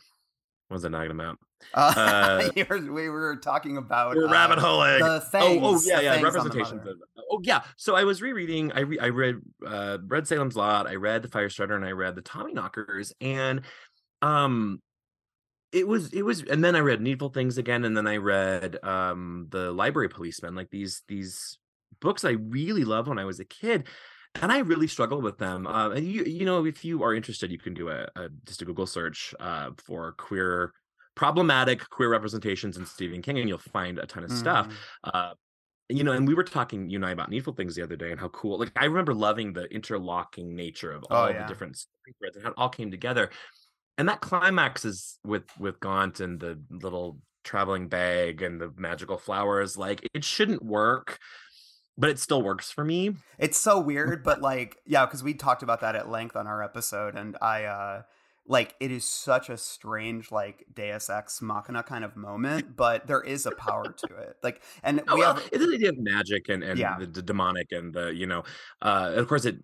what was I talking about? Uh, uh, we were talking about we're uh, rabbit holing. The things, oh, oh yeah, yeah, representations. Of, oh yeah. So I was rereading. I re- I read uh, read Salem's Lot. I read The Firestarter, and I read The Tommyknockers, and um, it was it was, and then I read Needful Things again, and then I read um The Library Policeman. Like these these books I really loved when I was a kid. And I really struggle with them. Uh, and you, you know, if you are interested, you can do a, a just a Google search uh, for queer, problematic queer representations in Stephen King, and you'll find a ton of mm. stuff. Uh, you know, and we were talking, you and I, about Needful Things the other day, and how cool. Like, I remember loving the interlocking nature of all oh, yeah. the different story threads and how it all came together. And that climaxes with with Gaunt and the little traveling bag and the magical flowers. Like, it shouldn't work, but it still works for me. It's so weird, but like, yeah, because we talked about that at length on our episode, and I uh like, it is such a strange, like, Deus Ex Machina kind of moment, but there is a power to it. Like, and oh, we well, have it's the idea of magic and, and yeah. the, the demonic and the, you know, uh, of course, it.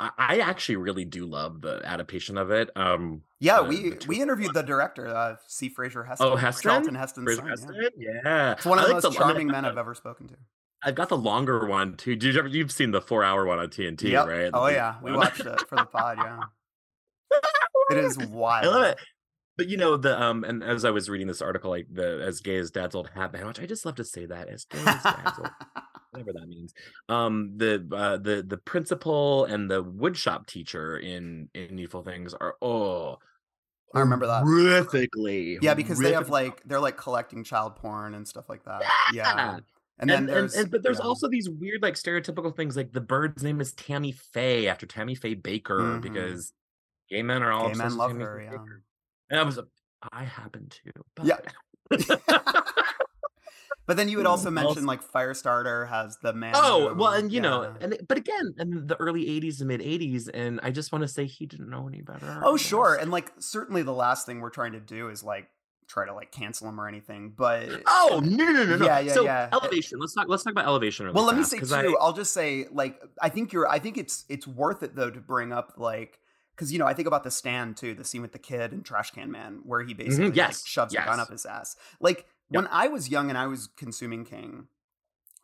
I, I actually really do love the adaptation of it. Um, yeah, uh, we we interviewed the director, uh, C. Fraser Heston. Oh, Heston? Charlton Heston's son, Heston? Yeah. yeah. It's one of I the like most the charming men I've ever spoken to. I've got the longer one, too. Did you ever, you've seen the four-hour one on T N T, yep. right? The oh, yeah. One. We watched it for the pod, yeah. It is wild. I love it. But you know, the um and as I was reading this article, like the as gay as dad's old hat man, which I just love to say that, as gay as dad's old, whatever that means. Um the uh, the the principal and the woodshop teacher in in Needful Things are oh I remember that. Horrifically. Yeah, because horrific. They have like they're like collecting child porn and stuff like that. Yeah. yeah. And, and then there's, and, and, but there's yeah. also these weird like stereotypical things, like the bird's name is Tammy Faye after Tammy Faye Baker mm-hmm. because gay men are all gay men love her, yeah. And I was, a, I happen to, but. yeah. But then you would also mention like Firestarter has the man. Oh well, and you yeah. know, and but again, in the early eighties and mid eighties, and I just want to say he didn't know any better. Oh sure, and like certainly the last thing we're trying to do is like try to like cancel him or anything, but oh no no no no yeah yeah so yeah. Elevation. Let's talk. Let's talk about Elevation. Really well, let fast, me say too. I, I'll just say like I think you're. I think it's it's worth it though to bring up like. Because, you know, I think about The Stand, too, the scene with the kid and Trash Can Man, where he basically mm-hmm, yes, like, shoves yes. a gun up his ass. Like, yep. when I was young and I was consuming King,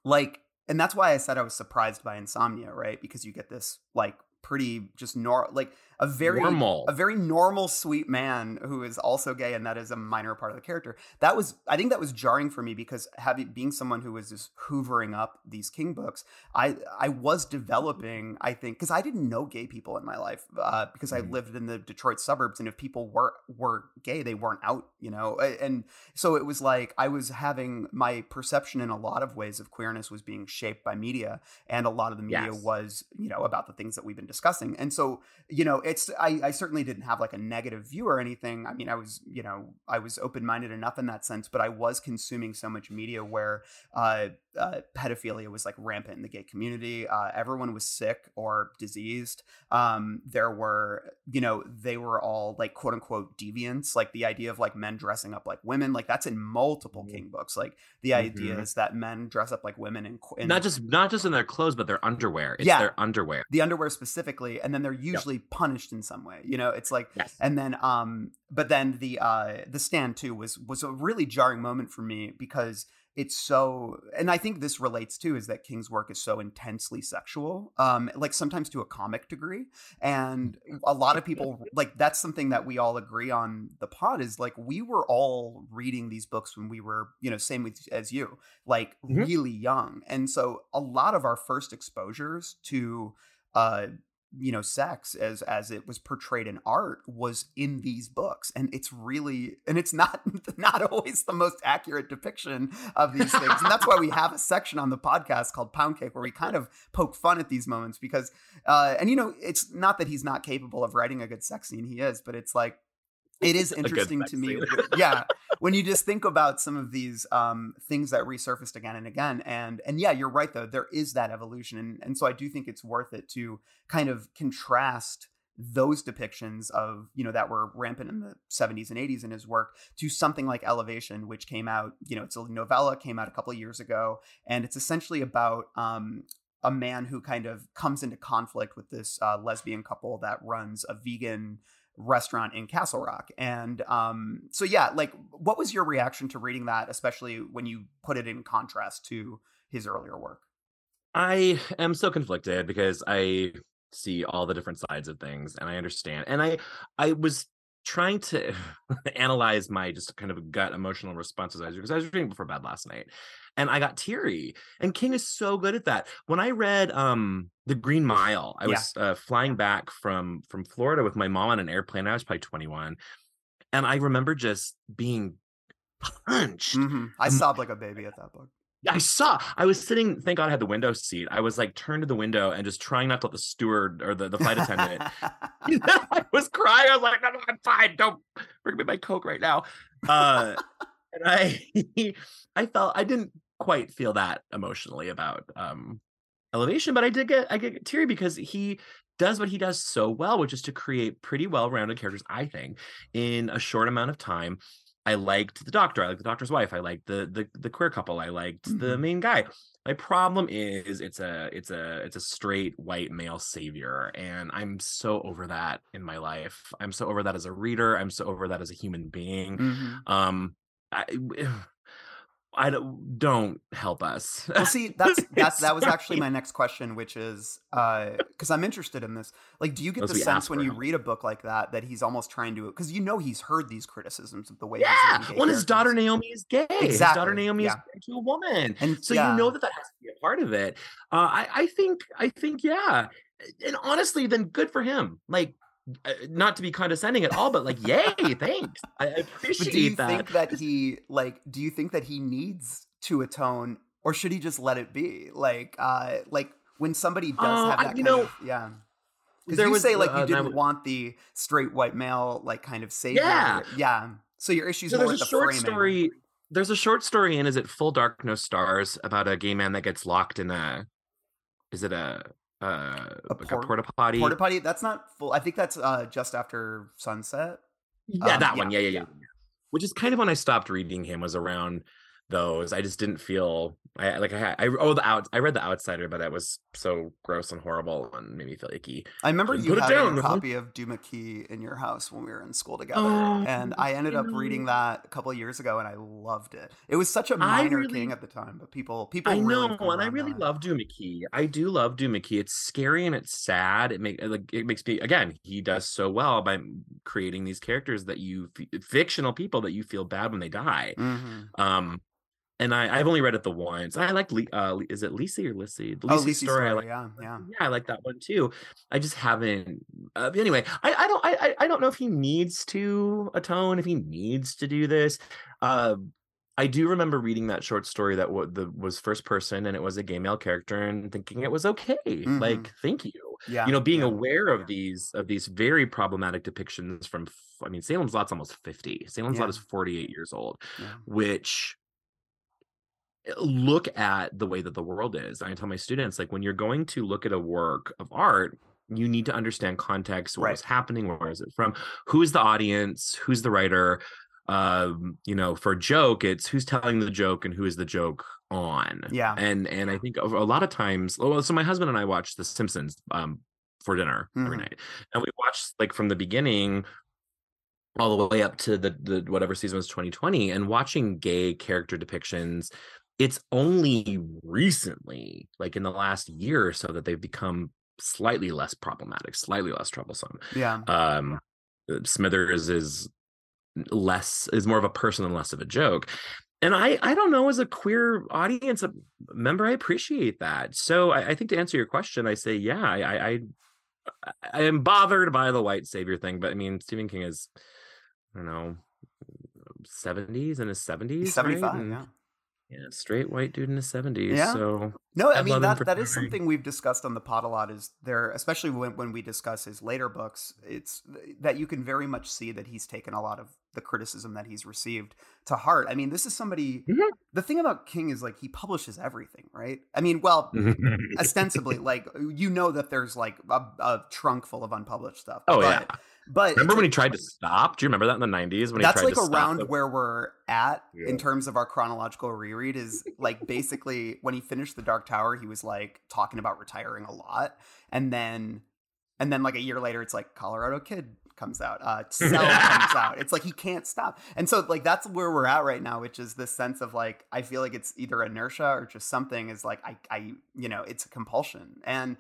like, and that's why I said I was surprised by Insomnia, right? Because you get this, like, pretty just, nor- like, a very normal. a very normal, sweet man who is also gay, and that is a minor part of the character. That was, I think that was jarring for me, because having being someone who was just hoovering up these King books, I, I was developing, I think, because I didn't know gay people in my life, uh, because mm-hmm. I lived in the Detroit suburbs, and if people were, were gay, they weren't out, you know? And so it was like, I was having my perception in a lot of ways of queerness was being shaped by media, and a lot of the media yes. was, you know, about the things that we've been discussing. And so, you know, it's I, I certainly didn't have like a negative view or anything. I mean, I was, you know, I was open-minded enough in that sense, but I was consuming so much media where uh, uh, pedophilia was like rampant in the gay community. Uh, everyone was sick or diseased. Um, there were, you know, they were all like quote unquote deviants, like the idea of like men dressing up like women, like that's in multiple mm-hmm. King books. Like the mm-hmm. idea is that men dress up like women in, in not just not just in their clothes, but their underwear. It's yeah, their underwear. The underwear specifically, and then they're usually yep. punished in some way, you know, it's like yes. and then um but then the uh the Stand too was was a really jarring moment for me, because it's so, and I think this relates too, is that King's work is so intensely sexual, um like sometimes to a comic degree, and a lot of people like that's something that we all agree on the pod is like we were all reading these books when we were, you know, same with as you, like mm-hmm. really young, and so a lot of our first exposures to uh you know, sex as as it was portrayed in art was in these books, and it's really and it's not not always the most accurate depiction of these things, and that's why we have a section on the podcast called Pound Cake where we kind of poke fun at these moments, because uh and you know, it's not that he's not capable of writing a good sex scene, he is, but it's like it is interesting to me yeah when you just think about some of these um things that resurfaced again and again, and and yeah, you're right though, there is that evolution, and, and so I do think it's worth it to kind of contrast those depictions of, you know, that were rampant in the seventies and eighties in his work to something like Elevation, which came out, you know, it's a novella, came out a couple of years ago, and it's essentially about um a man who kind of comes into conflict with this uh, lesbian couple that runs a vegan restaurant in Castle Rock. And um so yeah, like what was your reaction to reading that, especially when you put it in contrast to his earlier work? I am so conflicted, because I see all the different sides of things, and I understand, and I I was trying to analyze my just kind of gut emotional responses, because I was reading before bed last night and I got teary, and King is so good at that. When I read um The Green Mile, I yeah. was uh, flying back from from Florida with my mom on an airplane. I was probably twenty-one, and I remember just being punched. Mm-hmm. I sobbed like a baby at that book. I saw, I was sitting, thank God I had the window seat. I was like turned to the window and just trying not to let the steward or the, the flight attendant. I was crying. I was like, no, no, I'm fine. Don't bring me my Coke right now. Uh, and I, I felt, I didn't quite feel that emotionally about um, Elevation, but I did get, I get teary because he does what he does so well, which is to create pretty well-rounded characters, I think, in a short amount of time. I liked the doctor. I liked the doctor's wife. I liked the the, the queer couple. I liked mm-hmm. the main guy. My problem is it's a it's a it's a straight white male savior, and I'm so over that in my life. I'm so over that as a reader. I'm so over that as a human being. Mm-hmm. Um, I I don't, don't help us. Well, see, that's that's that was actually my next question, which is uh, because I'm interested in this. Like, do you get Those the sense when you read a book like that that he's almost trying to? Because you know he's heard these criticisms of the way. Yeah, he's well, his daughter Naomi is gay. Exactly. His daughter Naomi yeah. is a woman, and so yeah. you know that that has to be a part of it. Uh, I, I think, I think, yeah. And honestly, then good for him. Like. Not to be condescending at all, but like, yay, thanks. I appreciate but do you that. Think that he like? Do you think that he needs to atone, or should he just let it be? Like, uh, like when somebody does uh, have that, I, you kind know, of, yeah. Because you was, say like uh, you didn't would... want the straight white male like kind of savior. Yeah, yeah. So your issues. So more there's with a the short framing. Story. There's a short story in Is It Full Dark No Stars about a gay man that gets locked in a. Is it a? Uh, a, like port- a porta potty. Porta potty. That's not full. I think that's uh, just after sunset. Yeah, um, that yeah. one. Yeah, yeah, yeah, yeah. Which is kind of when I stopped reading him. Was around those. I just didn't feel. I like. I, had, I oh the out. I read The Outsider, but that was so gross and horrible and made me feel icky. I remember you had a copy of Duma Key in your house when we were in school together, oh, and I ended up reading that a couple of years ago, and I loved it. It was such a minor really, thing at the time, but people, people. I know, really and I really that. love Duma Key. I do love Duma Key. It's scary and it's sad. It make like it makes me again. He does so well by creating these characters that you fictional people that you feel bad when they die. Mm-hmm. Um. And I, I've only read it the once. I like, uh, is it Lisey or Lisey? The Lisey oh, Lisey story. story I like, yeah, yeah, yeah. I like that one too. I just haven't. Uh, anyway, I, I don't. I, I don't know if he needs to atone. If he needs to do this, uh, I do remember reading that short story that w- the, was first person, and it was a gay male character, and thinking it was okay. Mm-hmm. Like, thank you. Yeah, you know, being yeah, aware of yeah. these of these very problematic depictions from. I mean, Salem's Lot's almost fifty. Salem's yeah. Lot is forty-eight years old, yeah. which. Look at the way that the world is. I tell my students, like, when you're going to look at a work of art, you need to understand context, what's right. happening, where is it from, who's the audience, who's the writer. Um, you know, for a joke, it's who's telling the joke and who is the joke on. Yeah. And and I think a lot of times, well, so my husband and I watch The Simpsons um, for dinner mm-hmm. every night. And we watched, like, from the beginning all the way up to the, the whatever season was twenty twenty, and watching gay character depictions. It's only recently, like in the last year or so, that they've become slightly less problematic, slightly less troublesome. Yeah. Um, Smithers is less is more of a person and less of a joke. And I, I don't know, as a queer audience member, I appreciate that. So I, I think to answer your question, I say, yeah, I, I, I am bothered by the white savior thing. But I mean, Stephen King is, I don't know, seventies in his seventies, He's seventy-five, right? And, yeah. Yeah, straight white dude in the seventies. Yeah. So no, I, I mean that, that is something we've discussed on the pod a lot. Is there, especially when when we discuss his later books, it's that you can very much see that he's taken a lot of the criticism that he's received to heart. I mean, this is somebody. Mm-hmm. The thing about King is, like, he publishes everything, right? I mean, well, ostensibly, like, you know that there's like a, a trunk full of unpublished stuff. Oh but, yeah. But remember when he tried to stop? Do you remember that in the nineties? When that's he tried like to around stop where we're at yeah. in terms of our chronological reread is like basically when he finished The Dark Tower, he was like talking about retiring a lot. And then and then like a year later, it's like Colorado Kid comes out. Uh, Cell comes out. It's like he can't stop. And so like that's where we're at right now, which is this sense of like, I feel like it's either inertia or just something is like, I, I you know, it's a compulsion. And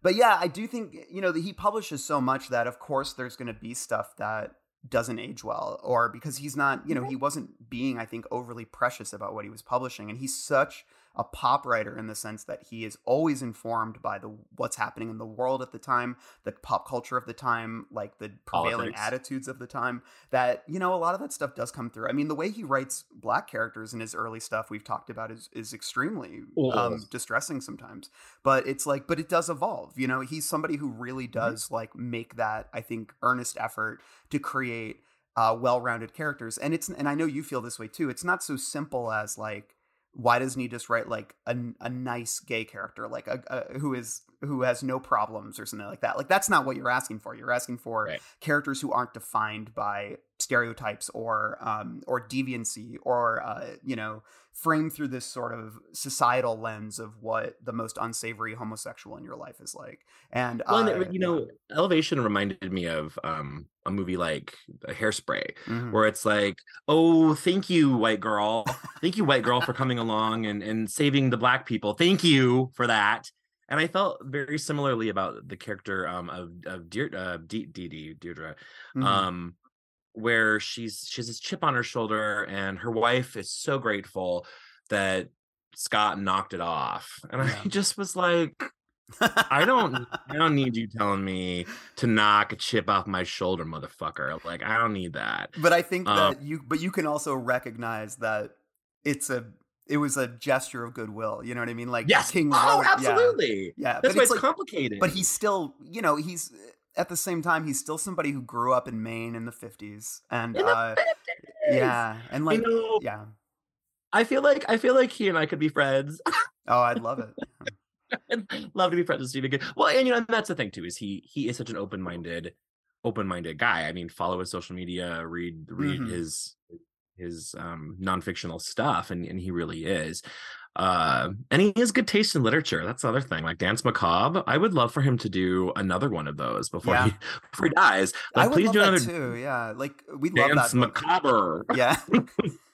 But yeah, I do think, you know, that he publishes so much that, of course, there's going to be stuff that doesn't age well, or because he's not, you know, he wasn't being, I think, overly precious about what he was publishing. And he's such a pop writer in the sense that he is always informed by the what's happening in the world at the time, the pop culture of the time, like the prevailing Politics. attitudes of the time, that, you know, a lot of that stuff does come through. I mean, the way he writes black characters in his early stuff we've talked about is, is extremely yes. um, distressing sometimes, but it's like, but it does evolve. You know, he's somebody who really does mm-hmm. like make that, I think, earnest effort to create uh, well-rounded characters. And it's, and I know you feel this way too. It's not so simple as like, why doesn't he just write like a, a nice gay character, like a, a who is who has no problems or something like that? Like, that's not what you're asking for. You're asking for right. characters who aren't defined by stereotypes or um, or deviancy or uh, you know, framed through this sort of societal lens of what the most unsavory homosexual in your life is like. And well, uh, you know, yeah. Elevation reminded me of um, a movie like Hairspray, mm-hmm. where it's like, oh, thank you, white girl, thank you, white girl, for coming along and and saving the black people. Thank you for that. And I felt very similarly about the character um, of of Deirdre, uh, De- De- De- Deirdre. Mm-hmm. Um, where she's she has this chip on her shoulder and her wife is so grateful that Scott knocked it off. And yeah. I just was like, I don't I don't need you telling me to knock a chip off my shoulder, motherfucker. Like, I don't need that. But I think um, that you but you can also recognize that it's a it was a gesture of goodwill. You know what I mean? Like, yes. King oh, Robert, absolutely. Yeah. yeah. That's but why it's, it's like, complicated. But he's still, you know, he's at the same time, he's still somebody who grew up in Maine in the fifties, and in the uh, fifties. yeah, and like, you know, yeah, I feel like I feel like he and I could be friends. Oh, I'd love it. I'd love to be friends with Stephen King. Well, and you know, and that's the thing too, is he he is such an open-minded, open-minded guy. I mean, follow his social media, read read mm-hmm. his his um, non-fictional stuff, and and he really is. Uh, and he has good taste in literature. That's the other thing. Like Dance Macabre, I would love for him to do another one of those before, yeah. he, before he dies. Like, I would please love do another that too. Yeah, like we love that. Dance Macabre. Yeah,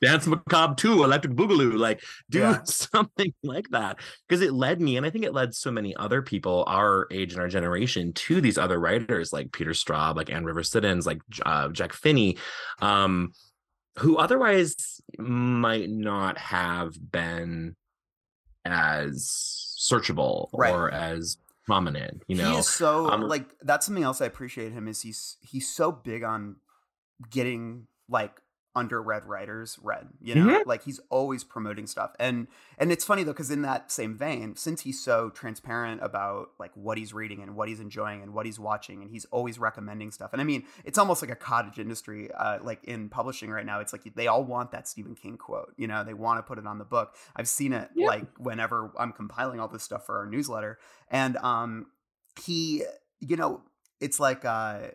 Dance Macabre Two, Electric Boogaloo. Like, do yeah. something like that, because it led me, and I think it led so many other people our age and our generation to these other writers like Peter Straub, like Ann Rivers Siddons, like uh, Jack Finney. Um, who otherwise might not have been as searchable right. or as prominent, you know. He is so um, like, that's something else I appreciate him is he's he's so big on getting like underread writers read, you know, mm-hmm. like he's always promoting stuff. And and it's funny though, because in that same vein, since he's so transparent about like what he's reading and what he's enjoying and what he's watching, and he's always recommending stuff. And I mean, it's almost like a cottage industry, uh, like in publishing right now. It's like they all want that Stephen King quote, you know, they want to put it on the book. I've seen it yeah. like whenever I'm compiling all this stuff for our newsletter. And um, he, you know, it's like uh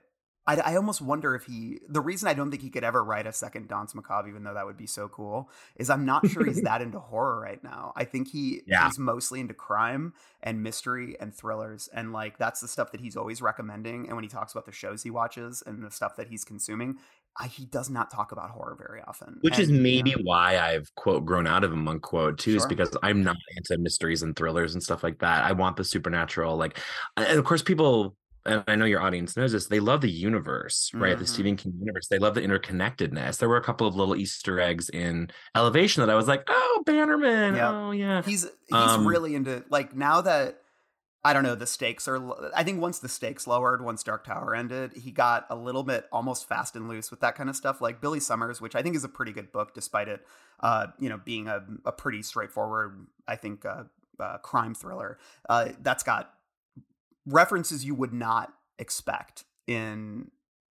I, I almost wonder if he, the reason I don't think he could ever write a second Dance Macabre, even though that would be so cool, is I'm not sure he's that into horror right now. I think he yeah. he's mostly into crime and mystery and thrillers. And like, that's the stuff that he's always recommending. And when he talks about the shows he watches and the stuff that he's consuming, I, he does not talk about horror very often. Which and, is maybe you know, why I've, quote, grown out of him, unquote, too, sure. is because I'm not into mysteries and thrillers and stuff like that. I want the supernatural. Like, and of course, people... and I know your audience knows this, they love the universe, right? Mm-hmm. The Stephen King universe. They love the interconnectedness. There were a couple of little Easter eggs in Elevation that I was like, oh, Bannerman. Yep. Oh, yeah. He's he's um, really into, like, now that, I don't know, the stakes are, I think once the stakes lowered, once Dark Tower ended, he got a little bit almost fast and loose with that kind of stuff. Like Billy Summers, which I think is a pretty good book, despite it, uh, you know, being a, a pretty straightforward, I think, uh, uh, crime thriller. Uh, that's got references you would not expect in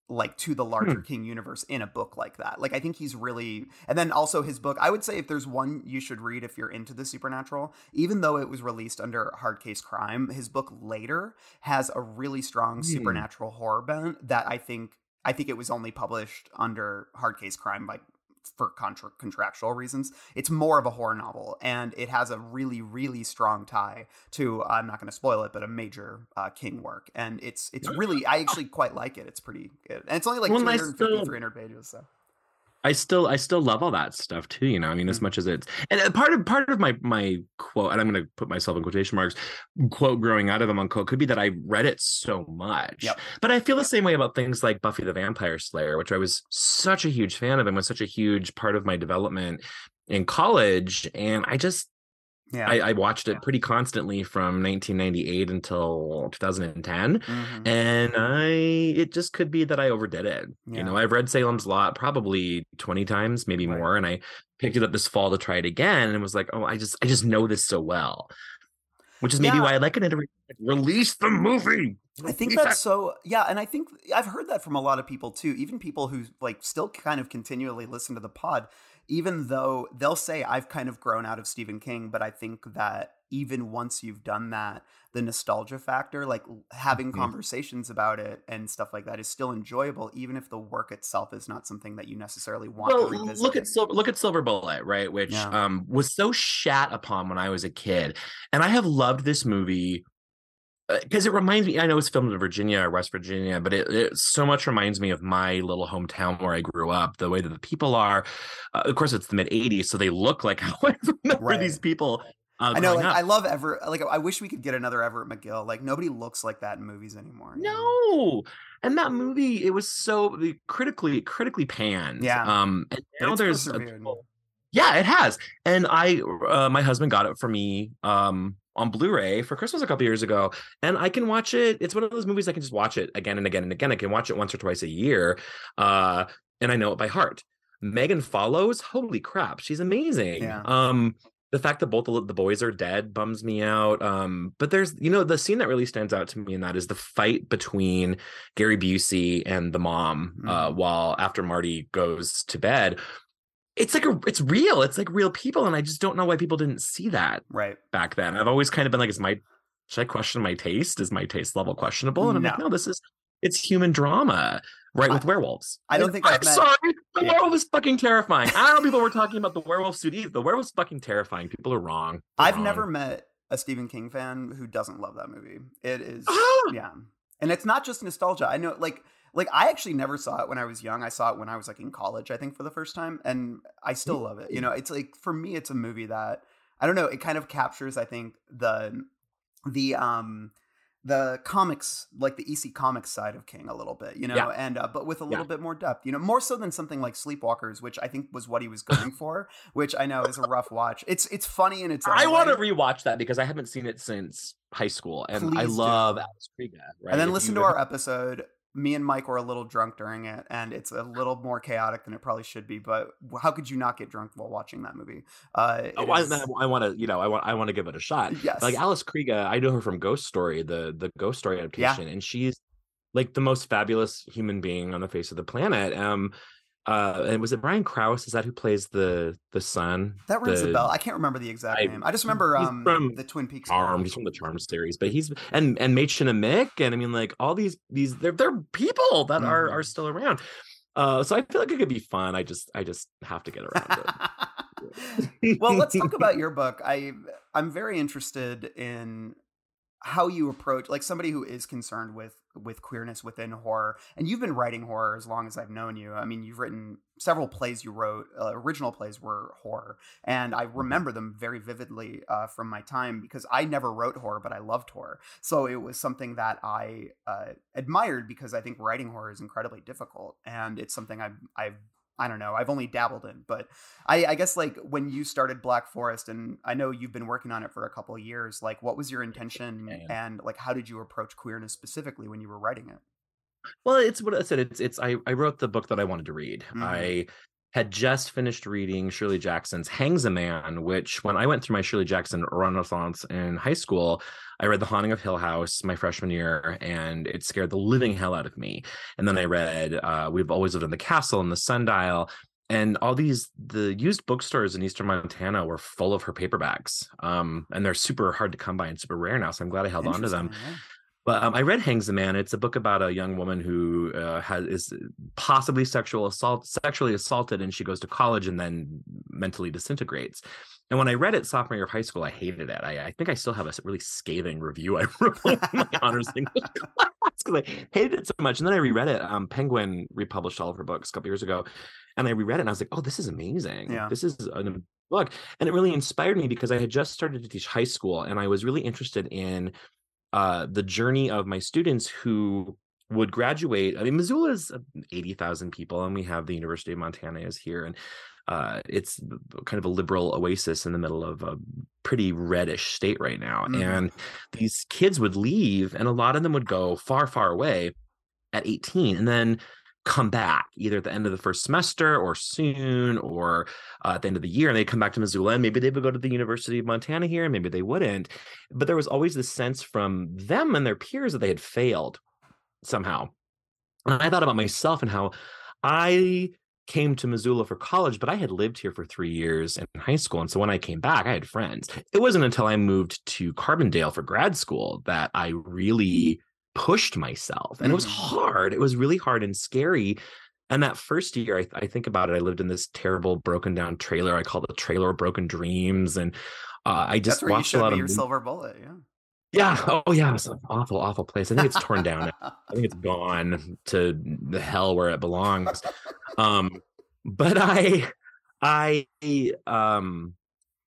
like to the larger hmm. King universe in a book like that. Like, I think he's really, and then also his book, I would say if there's one you should read, if you're into the supernatural, even though it was released under Hard Case Crime, his book later has a really strong hmm. supernatural horror bent that I think, I think it was only published under Hard Case Crime by for contra- contractual reasons. It's more of a horror novel, and it has a really, really strong tie to, I'm not going to spoil it, but a major uh, King work. And it's it's really, I actually quite like it. It's pretty good. And it's only like well, two hundred fifty, still, three hundred pages. So I still I still love all that stuff too, you know, I mean, mm-hmm. as much as it's, and part of part of my my quote, and I'm going to put myself in quotation marks, quote, growing out of them, unquote, could be that I read it so much. Yep. But I feel the same way about things like Buffy the Vampire Slayer, which I was such a huge fan of and was such a huge part of my development in college. And I just Yeah, I, I watched it pretty constantly from nineteen ninety-eight until two thousand ten, mm-hmm. and I it just could be that I overdid it. Yeah. You know, I've read Salem's Lot probably twenty times, maybe right. more, and I picked it up this fall to try it again, and was like, oh, I just I just know this so well, which is maybe yeah. why I like it. Re- release the movie. Release I think that's that. so. Yeah, and I think I've heard that from a lot of people too, even people who like still kind of continually listen to the pod. Even though they'll say I've kind of grown out of Stephen King, but I think that even once you've done that, the nostalgia factor, like having mm-hmm. conversations about it and stuff like that, is still enjoyable, even if the work itself is not something that you necessarily want well, to revisit. Look at Silver, look at Silver Bullet, right? Which yeah. um, was so shat upon when I was a kid. And I have loved this movie because it reminds me, I know it's filmed in Virginia or West Virginia, but it, it so much reminds me of my little hometown where I grew up, the way that the people are. Uh, of course, it's the mid eighties, so they look like how I remember right. these people. Uh, I know, like, I love Everett. Like, I wish we could get another Everett McGill. Like, nobody looks like that in movies anymore. No. And that movie, it was so critically, critically panned. Yeah. Um, and now there's. A, yeah, it has. And I, uh, my husband got it for me. Um, on Blu-ray for Christmas a couple years ago, and I can watch it. It's one of those movies I can just watch it again and again and again. I can watch it once or twice a year, uh, and I know it by heart. Megan Follows, holy crap, she's amazing. Yeah. Um, the fact that both the boys are dead bums me out. Um, but there's, you know, the scene that really stands out to me in that is the fight between Gary Busey and the mom mm-hmm. uh, while after Marty goes to bed. It's like a, it's real. It's like real people, and I just don't know why people didn't see that right back then. I've always kind of been like, is my should I question my taste? Is my taste level questionable? And I'm no. like, no, this is it's human drama, right? I, with werewolves. I don't and think I'm met... sorry. The yeah. werewolf is fucking terrifying. I don't know. People were talking about the werewolf suit. Either. The werewolf's fucking terrifying. People are wrong. They're I've wrong. never met a Stephen King fan who doesn't love that movie. It is yeah, and it's not just nostalgia. I know, like. Like, I actually never saw it when I was young. I saw it when I was, like, in college, I think, for the first time. And I still love it. You know, it's, like, for me, it's a movie that, I don't know, it kind of captures, I think, the the um, the comics, like, the E C Comics side of King a little bit, you know? Yeah. And uh, but with a little yeah. bit more depth, you know? More so than something like Sleepwalkers, which I think was what he was going for, which I know is a rough watch. It's it's funny in its own I way. Want to rewatch that because I haven't seen it since high school. And Please I love do. Alice Krieger, right? And then if listen you... to our episode... Me and Mike were a little drunk during it, and it's a little more chaotic than it probably should be. But how could you not get drunk while watching that movie? Uh, oh, is... I, I want to, you know, I want, I want to give it a shot. Yes, like Alice Krieger, I know her from Ghost Story, the the Ghost Story adaptation, yeah. and she's like the most fabulous human being on the face of the planet. Um, uh, and was it Brian Krause? Is that who plays the the son? That rings the... a bell. I can't remember the exact I, name. I just remember um from the Twin Peaks. Charmed. Movie. He's from the Charmed series, but he's and and Machen and Mick, and I mean like all these these they're they're people that mm-hmm. are are still around. Uh, so I feel like it could be fun. I just I just have to get around it. Well, let's talk about your book. I I'm very interested in how you approach, like somebody who is concerned with with queerness within horror, and you've been writing horror as long as I've known you. I mean, you've written several plays you wrote, uh, original plays were horror, and I remember them very vividly uh, from my time because I never wrote horror, but I loved horror. So it was something that I uh, admired because I think writing horror is incredibly difficult, and it's something I've, I've I don't know. I've only dabbled in, but I, I guess like when you started Black Forest, and I know you've been working on it for a couple of years, like what was your intention yeah. and like, how did you approach queerness specifically when you were writing it? Well, it's what I said. It's, it's, I, I wrote the book that I wanted to read. Mm-hmm. I had just finished reading Shirley Jackson's Hangs a Man, which when I went through my Shirley Jackson renaissance in high school, I read The Haunting of Hill House my freshman year, and it scared the living hell out of me. And then I read uh, We've Always Lived in the Castle and The Sundial, and all these, the used bookstores in Eastern Montana were full of her paperbacks. Um, and they're super hard to come by and super rare now, so I'm glad I held on to them. Yeah. But um, I read Hangs a Man. It's a book about a young woman who uh, has is possibly sexual assault, sexually assaulted, and she goes to college and then mentally disintegrates. And when I read it sophomore year of high school, I hated it. I, I think I still have a really scathing review I wrote in my honors English class because I hated it so much. And then I reread it. Um, Penguin republished all of her books a couple years ago, and I reread it, and I was like, "Oh, this is amazing! Yeah. This is an book," and it really inspired me because I had just started to teach high school, and I was really interested in. Uh, the journey of my students who would graduate. I mean, Missoula is eighty thousand people, and we have the University of Montana is here. And uh, it's kind of a liberal oasis in the middle of a pretty reddish state right now. Mm-hmm. And these kids would leave, and a lot of them would go far, far away at eighteen, and then come back either at the end of the first semester or soon, or uh, at the end of the year, and they come back to Missoula, and maybe they would go to the University of Montana here, and maybe they wouldn't. But there was always this sense from them and their peers that they had failed somehow. And I thought about myself and how I came to Missoula for college, but I had lived here for three years in high school. And so when I came back, I had friends. It wasn't until I moved to Carbondale for grad school that I really pushed myself. And it was hard. It was really hard and scary. And that first year, I, th- I think about it, I lived in this terrible, broken down trailer. I called it the trailer of broken dreams. And uh, I just That's where watched you a lot be of your Silver Bullet. Yeah. Yeah. Oh, yeah. It was an awful, awful place. I think it's torn down. I think it's gone to the hell where it belongs. Um, but I, I, um,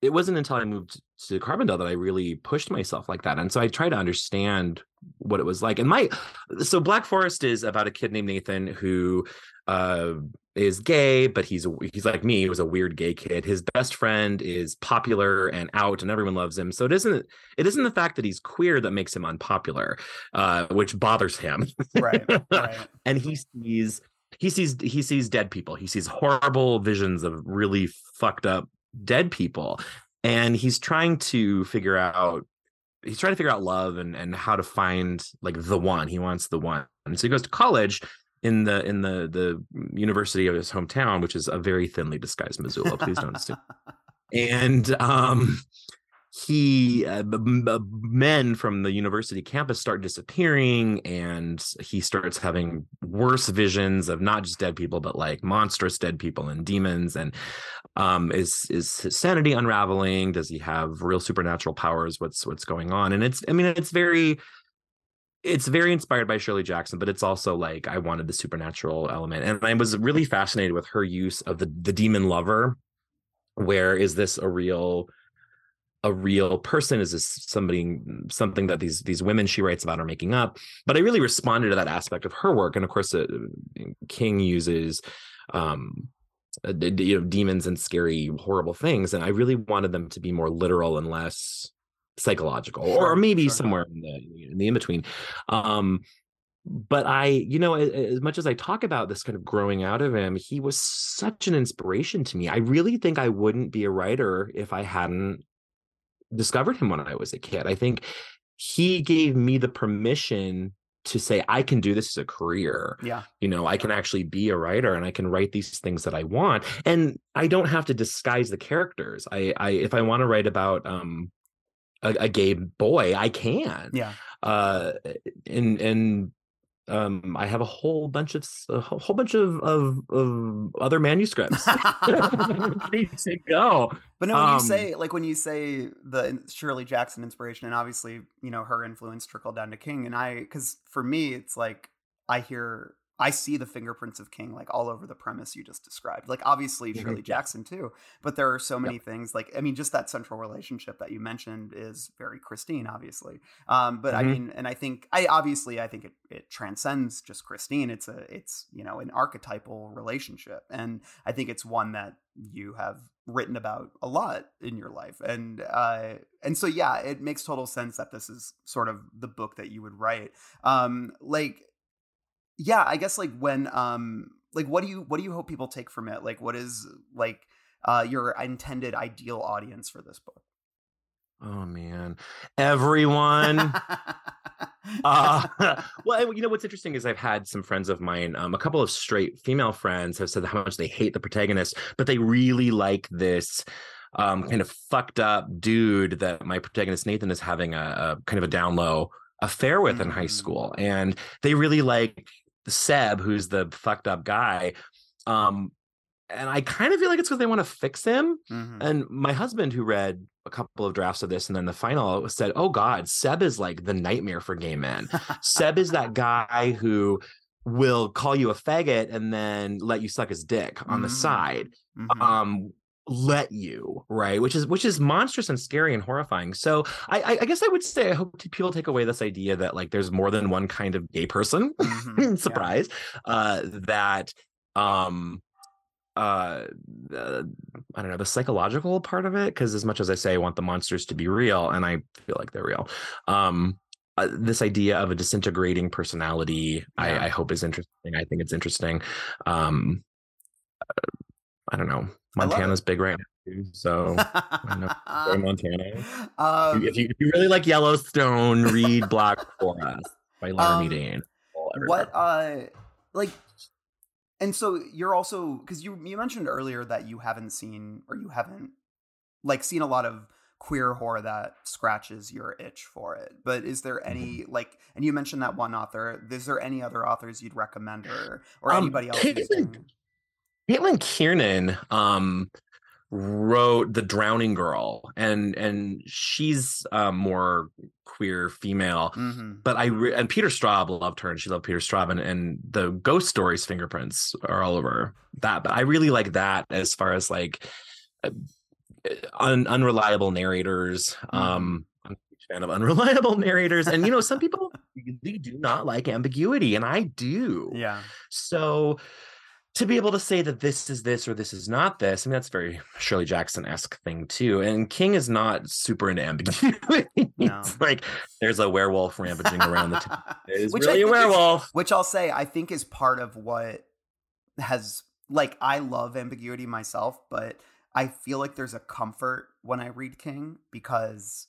it wasn't until I moved to Carbondale that I really pushed myself like that. And so I tried to understand what it was like. And my, so Black Forest is about a kid named Nathan who, uh, is gay, but he's he's like me. He was a weird gay kid. His best friend is popular and out, and everyone loves him. So it isn't it isn't the fact that he's queer that makes him unpopular, uh, which bothers him. Right. Right. And he sees he sees he sees dead people. He sees horrible visions of really fucked up dead people, and he's trying to figure out. He's trying to figure out love and and how to find like the one. He wants the one, and so he goes to college in the in the the university of his hometown, which is a very thinly disguised Missoula, please don't assume. And um he uh, men from the university campus start disappearing, and he starts having worse visions of not just dead people, but like monstrous dead people and demons. And um is is his sanity unraveling? Does he have real supernatural powers? What's what's going on? And it's I mean it's very It's very inspired by Shirley Jackson, but it's also like I wanted the supernatural element. And I was really fascinated with her use of the, the demon lover. Where is this a real, a real person? Is this somebody, something that these these women she writes about are making up? But I really responded to that aspect of her work. And of course, uh, King uses um, uh, you know, demons and scary, horrible things. And I really wanted them to be more literal and less psychological, or maybe sure. somewhere in the, in the in between. Um, but I, you know, as, as much as I talk about this kind of growing out of him, he was such an inspiration to me. I really think I wouldn't be a writer if I hadn't discovered him when I was a kid. I think he gave me the permission to say, I can do this as a career. Yeah. You know, I can actually be a writer, and I can write these things that I want. And I don't have to disguise the characters. I, I if I want to write about, um, A, a gay boy, I can. Yeah. Uh, and and um, I have a whole bunch of a whole bunch of of, of other manuscripts to go. But no, when um, you say like when you say the Shirley Jackson inspiration, and obviously you know her influence trickled down to King, and I because for me it's like I hear I see the fingerprints of King like all over the premise you just described. Like obviously mm-hmm. Shirley Jackson too, but there are so many yep. things like, I mean, just that central relationship that you mentioned is very Christine, obviously. Um, but mm-hmm. I mean, and I think I, obviously I think it, it transcends just Christine. It's a, it's, you know, an archetypal relationship. And I think it's one that you have written about a lot in your life. And, uh, and so, yeah, it makes total sense that this is sort of the book that you would write. Um, like, Yeah, I guess like when um like what do you what do you hope people take from it? Like what is like uh your intended ideal audience for this book? Oh man, everyone. uh well, you know what's interesting is I've had some friends of mine, um a couple of straight female friends have said how much they hate the protagonist, but they really like this um kind of fucked up dude that my protagonist Nathan is having a, a kind of a down low affair with mm. in high school, and they really like Seb, who's the fucked up guy, um and I kind of feel like it's because they want to fix him. Mm-hmm. And my husband, who read a couple of drafts of this and then the final, said, oh god, Seb is like the nightmare for gay men. Seb is that guy who will call you a faggot and then let you suck his dick on mm-hmm. the side. Mm-hmm. um let you right which is which is monstrous and scary and horrifying. So I I guess I would say I hope people take away this idea that like there's more than one kind of gay person. Mm-hmm. Surprise. Yeah. uh that um uh, the, I don't know, the psychological part of it. Cause as much as I say, I want the monsters to be real, and I feel like they're real. Um, uh, this idea of a disintegrating personality, yeah. I, I hope is interesting. I think it's interesting. Um, I don't know. Montana's big right now too, so I know, Montana. Um, if, you, if you really like Yellowstone, read Black Forest by Laramie Dean. Um, what uh, like, and so you're also, because you you mentioned earlier that you haven't seen or you haven't like seen a lot of queer horror that scratches your itch for it. But is there any like, and you mentioned that one author. Is there any other authors you'd recommend, or or um, anybody else? Caitlin Kiernan um, wrote The Drowning Girl, and and she's uh, more queer female. Mm-hmm. But I re- and Peter Straub loved her, and she loved Peter Straub, and, and the ghost stories fingerprints are all over that. But I really like that as far as like un- unreliable narrators. Mm-hmm. Um, I'm a huge fan of unreliable narrators, and you know some people they do not like ambiguity, and I do. Yeah, so. To be able to say that this is this or this is not this, I mean, that's a very Shirley Jackson-esque thing too. And King is not super into ambiguity. No. It's like there's a werewolf rampaging around the town. There's really a werewolf. Is, which I'll say I think is part of what has, like, I love ambiguity myself, but I feel like there's a comfort when I read King because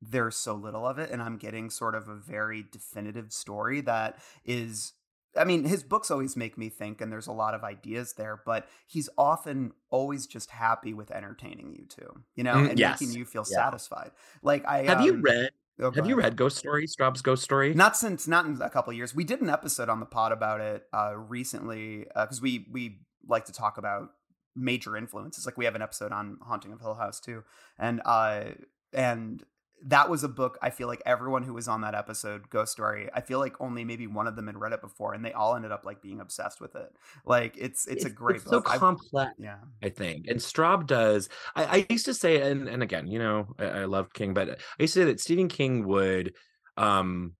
there's so little of it, and I'm getting sort of a very definitive story that is... I mean, his books always make me think, and there's a lot of ideas there, but he's often always just happy with entertaining you too, you know, and yes. making you feel yeah. satisfied. Like I have um, you read, oh, have you read Ghost Story, Straub's Ghost Story? Not since, not in a couple of years. We did an episode on the pod about it uh, recently because uh, we, we like to talk about major influences. Like we have an episode on Haunting of Hill House too. And, uh, and, that was a book I feel like everyone who was on that episode, Ghost Story, I feel like only maybe one of them had read it before, and they all ended up like being obsessed with it. Like it's it's, it's a great it's book. So complex, I, yeah. I think. And Straub does. I, I used to say, and, and again, you know, I, I loved King, but I used to say that Stephen King would um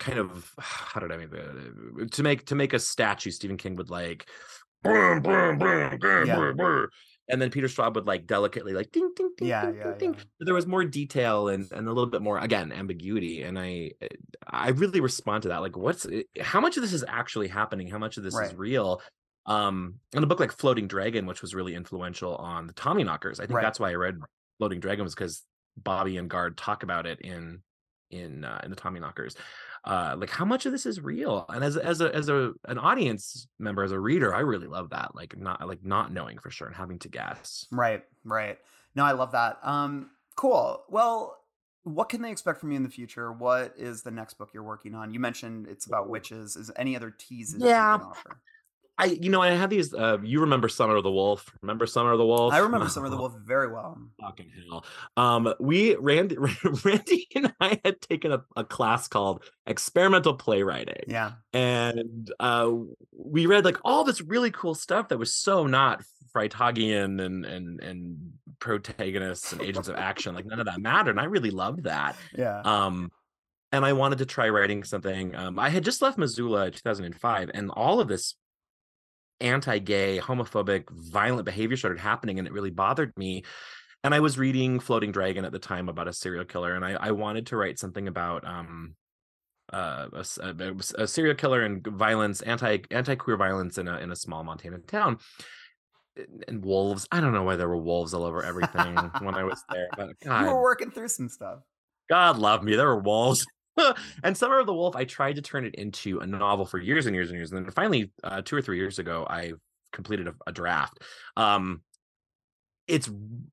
kind of how did I mean to make to make a statue, Stephen King would like brum, brum, brum, brum, yeah. brum, brum. And then Peter Straub would like delicately like ding ding ding yeah, ding, yeah, ding, yeah. ding. There was more detail and, and a little bit more again ambiguity, and I I really respond to that. Like, what's how much of this is actually happening? How much of this right. is real? Um, and a book like Floating Dragon, which was really influential on the Tommyknockers, I think right. that's why I read Floating Dragon was because Bobby and Gard talk about it in in uh, in the Tommyknockers. Uh, like how much of this is real? And as as a as a an audience member, as a reader, I really love that. Like not like not knowing for sure and having to guess. Right, right. No, I love that. Um, cool. Well, what can they expect from you in the future? What is the next book you're working on? You mentioned it's about witches. Is any other teases yeah. you can offer? I you know I had these. Uh, you remember Summer of the Wolf? Remember Summer of the Wolf? I remember Summer of the Wolf very well. Fucking hell! Um, we Randy, Randy and I had taken a, a class called experimental playwriting. Yeah, and uh, we read like all this really cool stuff that was so not Freytagian and and and protagonists and agents of action. Like none of that mattered, and I really loved that. Yeah. Um. And I wanted to try writing something. Um. I had just left Missoula in two thousand five, and all of this anti-gay, homophobic, violent behavior started happening, and it really bothered me. And I was reading Floating Dragon at the time about a serial killer, and I, I wanted to write something about um, uh, a, a, a serial killer and violence, anti anti-queer violence in a in a small Montana town. And wolves. I don't know why there were wolves all over everything when I was there. But God, you were working through some stuff. God love me. There were wolves. And Summer of the Wolf, I tried to turn it into a novel for years and years and years. And then finally, uh, two or three years ago, I completed a, a draft. Um, it's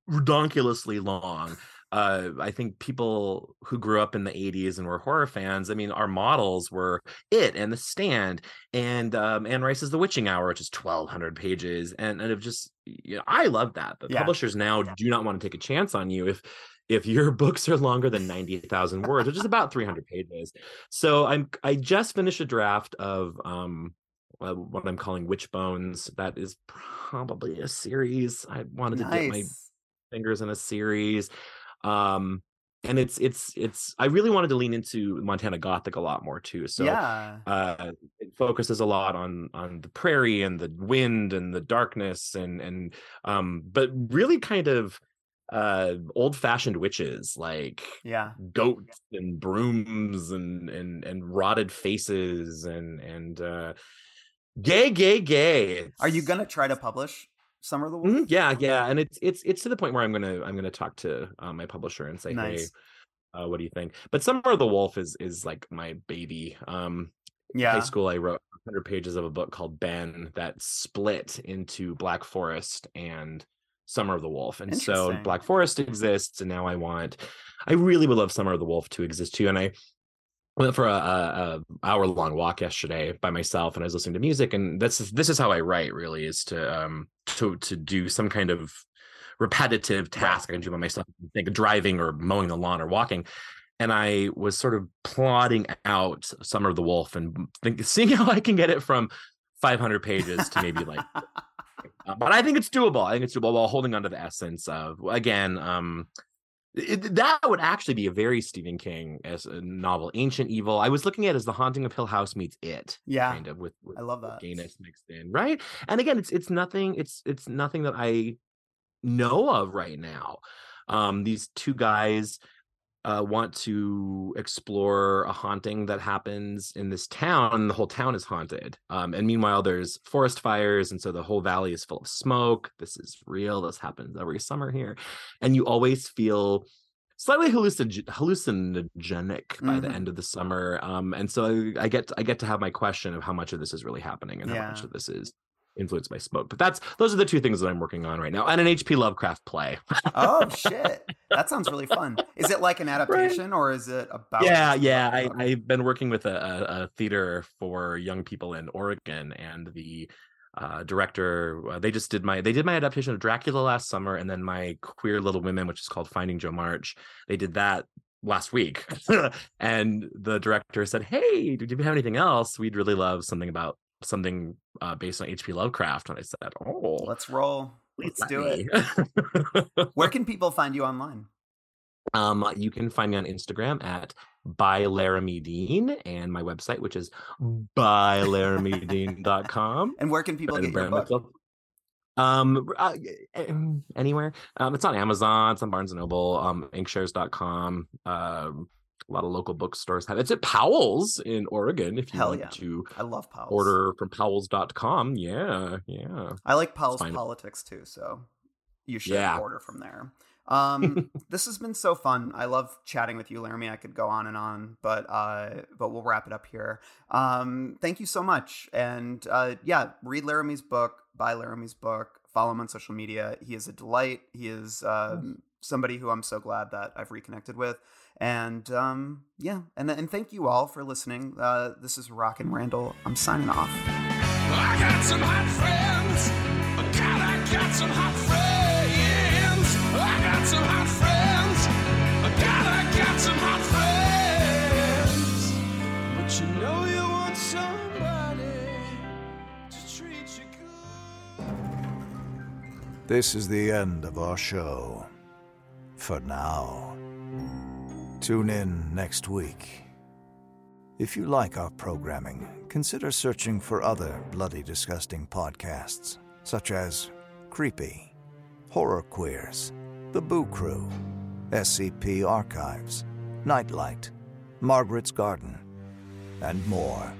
redonkulously long. Uh, I think people who grew up in the eighties and were horror fans, I mean, our models were It and The Stand and um, Anne Rice's The Witching Hour, which is twelve hundred pages. And, and it just, you know, I love that. The yeah. publishers now do not want to take a chance on you if if your books are longer than ninety thousand words, which is about three hundred pages. So I'm, I just finished a draft of um, uh, what I'm calling Witch Bones. That is probably a series. I wanted nice. to get my fingers in a series. Um, and it's, it's, it's, I really wanted to lean into Montana Gothic a lot more too. So, yeah. uh, focuses a lot on on the prairie and the wind and the darkness and and um but really kind of uh old-fashioned witches, like yeah goats and brooms and and and rotted faces and and uh gay gay gay it's... Are you gonna try to publish Summer of the Wolves? Mm-hmm. yeah yeah and it's it's it's to the point where i'm gonna i'm gonna talk to uh, my publisher and say, nice. Hey, Uh, what do you think? But Summer of the Wolf is is like my baby. Um, yeah. High school, I wrote one hundred pages of a book called Ben that split into Black Forest and Summer of the Wolf. And so Black Forest exists, and now I want, I really would love Summer of the Wolf to exist too. And I went for a, a, a hour long walk yesterday by myself, and I was listening to music. And this is this is how I write, really, is to um to to do some kind of repetitive task I can do by myself, like driving or mowing the lawn or walking. And I was sort of plotting out Summer of the Wolf and think, seeing how I can get it from five hundred pages to maybe like, uh, but I think it's doable. I think it's doable while holding on to the essence of, again, um, it, that would actually be a very Stephen King as a novel, Ancient Evil. I was looking at it as The Haunting of Hill House meets It. Yeah. Kind of with, with I love that. Gayness mixed in. Right. And again, it's, it's nothing, it's, it's nothing that I know of right now. Um these two guys uh want to explore a haunting that happens in this town, and the whole town is haunted, um and meanwhile there's forest fires, and so the whole valley is full of smoke. This is real. This happens every summer here, and you always feel slightly hallucin- hallucinogenic by mm-hmm. the end of the summer, um and so I, I get to, I get to have my question of how much of this is really happening and yeah. how much of this is influenced by smoke. But that's those are the two things that I'm working on right now, and an H P Lovecraft play. Oh shit, that sounds really fun. Is it like an adaptation, right? Or is it about yeah yeah I, I've been working with a, a theater for young people in Oregon, and the uh director uh, they just did my they did my adaptation of Dracula last summer, and then my Queer Little Women, which is called Finding Joe March, they did that last week. And the director said, hey, do you have anything else? We'd really love something about something uh based on H P Lovecraft. And I said, oh, let's roll, let's do me. it. Where can people find you online? Um you can find me on Instagram at by Laramie Dean, and my website, which is by Laramie Dean dot com. And where can people get your book? Myself. um uh, anywhere. Um it's on Amazon, it's on Barnes and Noble, um inkshares dot com. um A lot of local bookstores have it. It's at Powell's in Oregon. If you Hell want yeah. to I love Powell's. Order from powells dot com. Yeah, yeah. I like Powell's politics too, so you should yeah. order from there. Um, this has been so fun. I love chatting with you, Laramie. I could go on and on, but uh, but we'll wrap it up here. Um, thank you so much. And uh, yeah, read Laramie's book, buy Laramie's book, follow him on social media. He is a delight. He is um, somebody who I'm so glad that I've reconnected with. And um, yeah, and and thank you all for listening. Uh, this is Rockin' Randall. I'm signing off. I got some hot friends. God, I got some hot friends. I got some hot friends. God, I got some hot friends. But you know you want somebody to treat you good. This is the end of our show. For now. Tune in next week. If you like our programming, consider searching for other Bloody Disgusting podcasts, such as Creepy, Horror Queers, The Boo Crew, S C P Archives, Nightlight, Margaret's Garden, and more.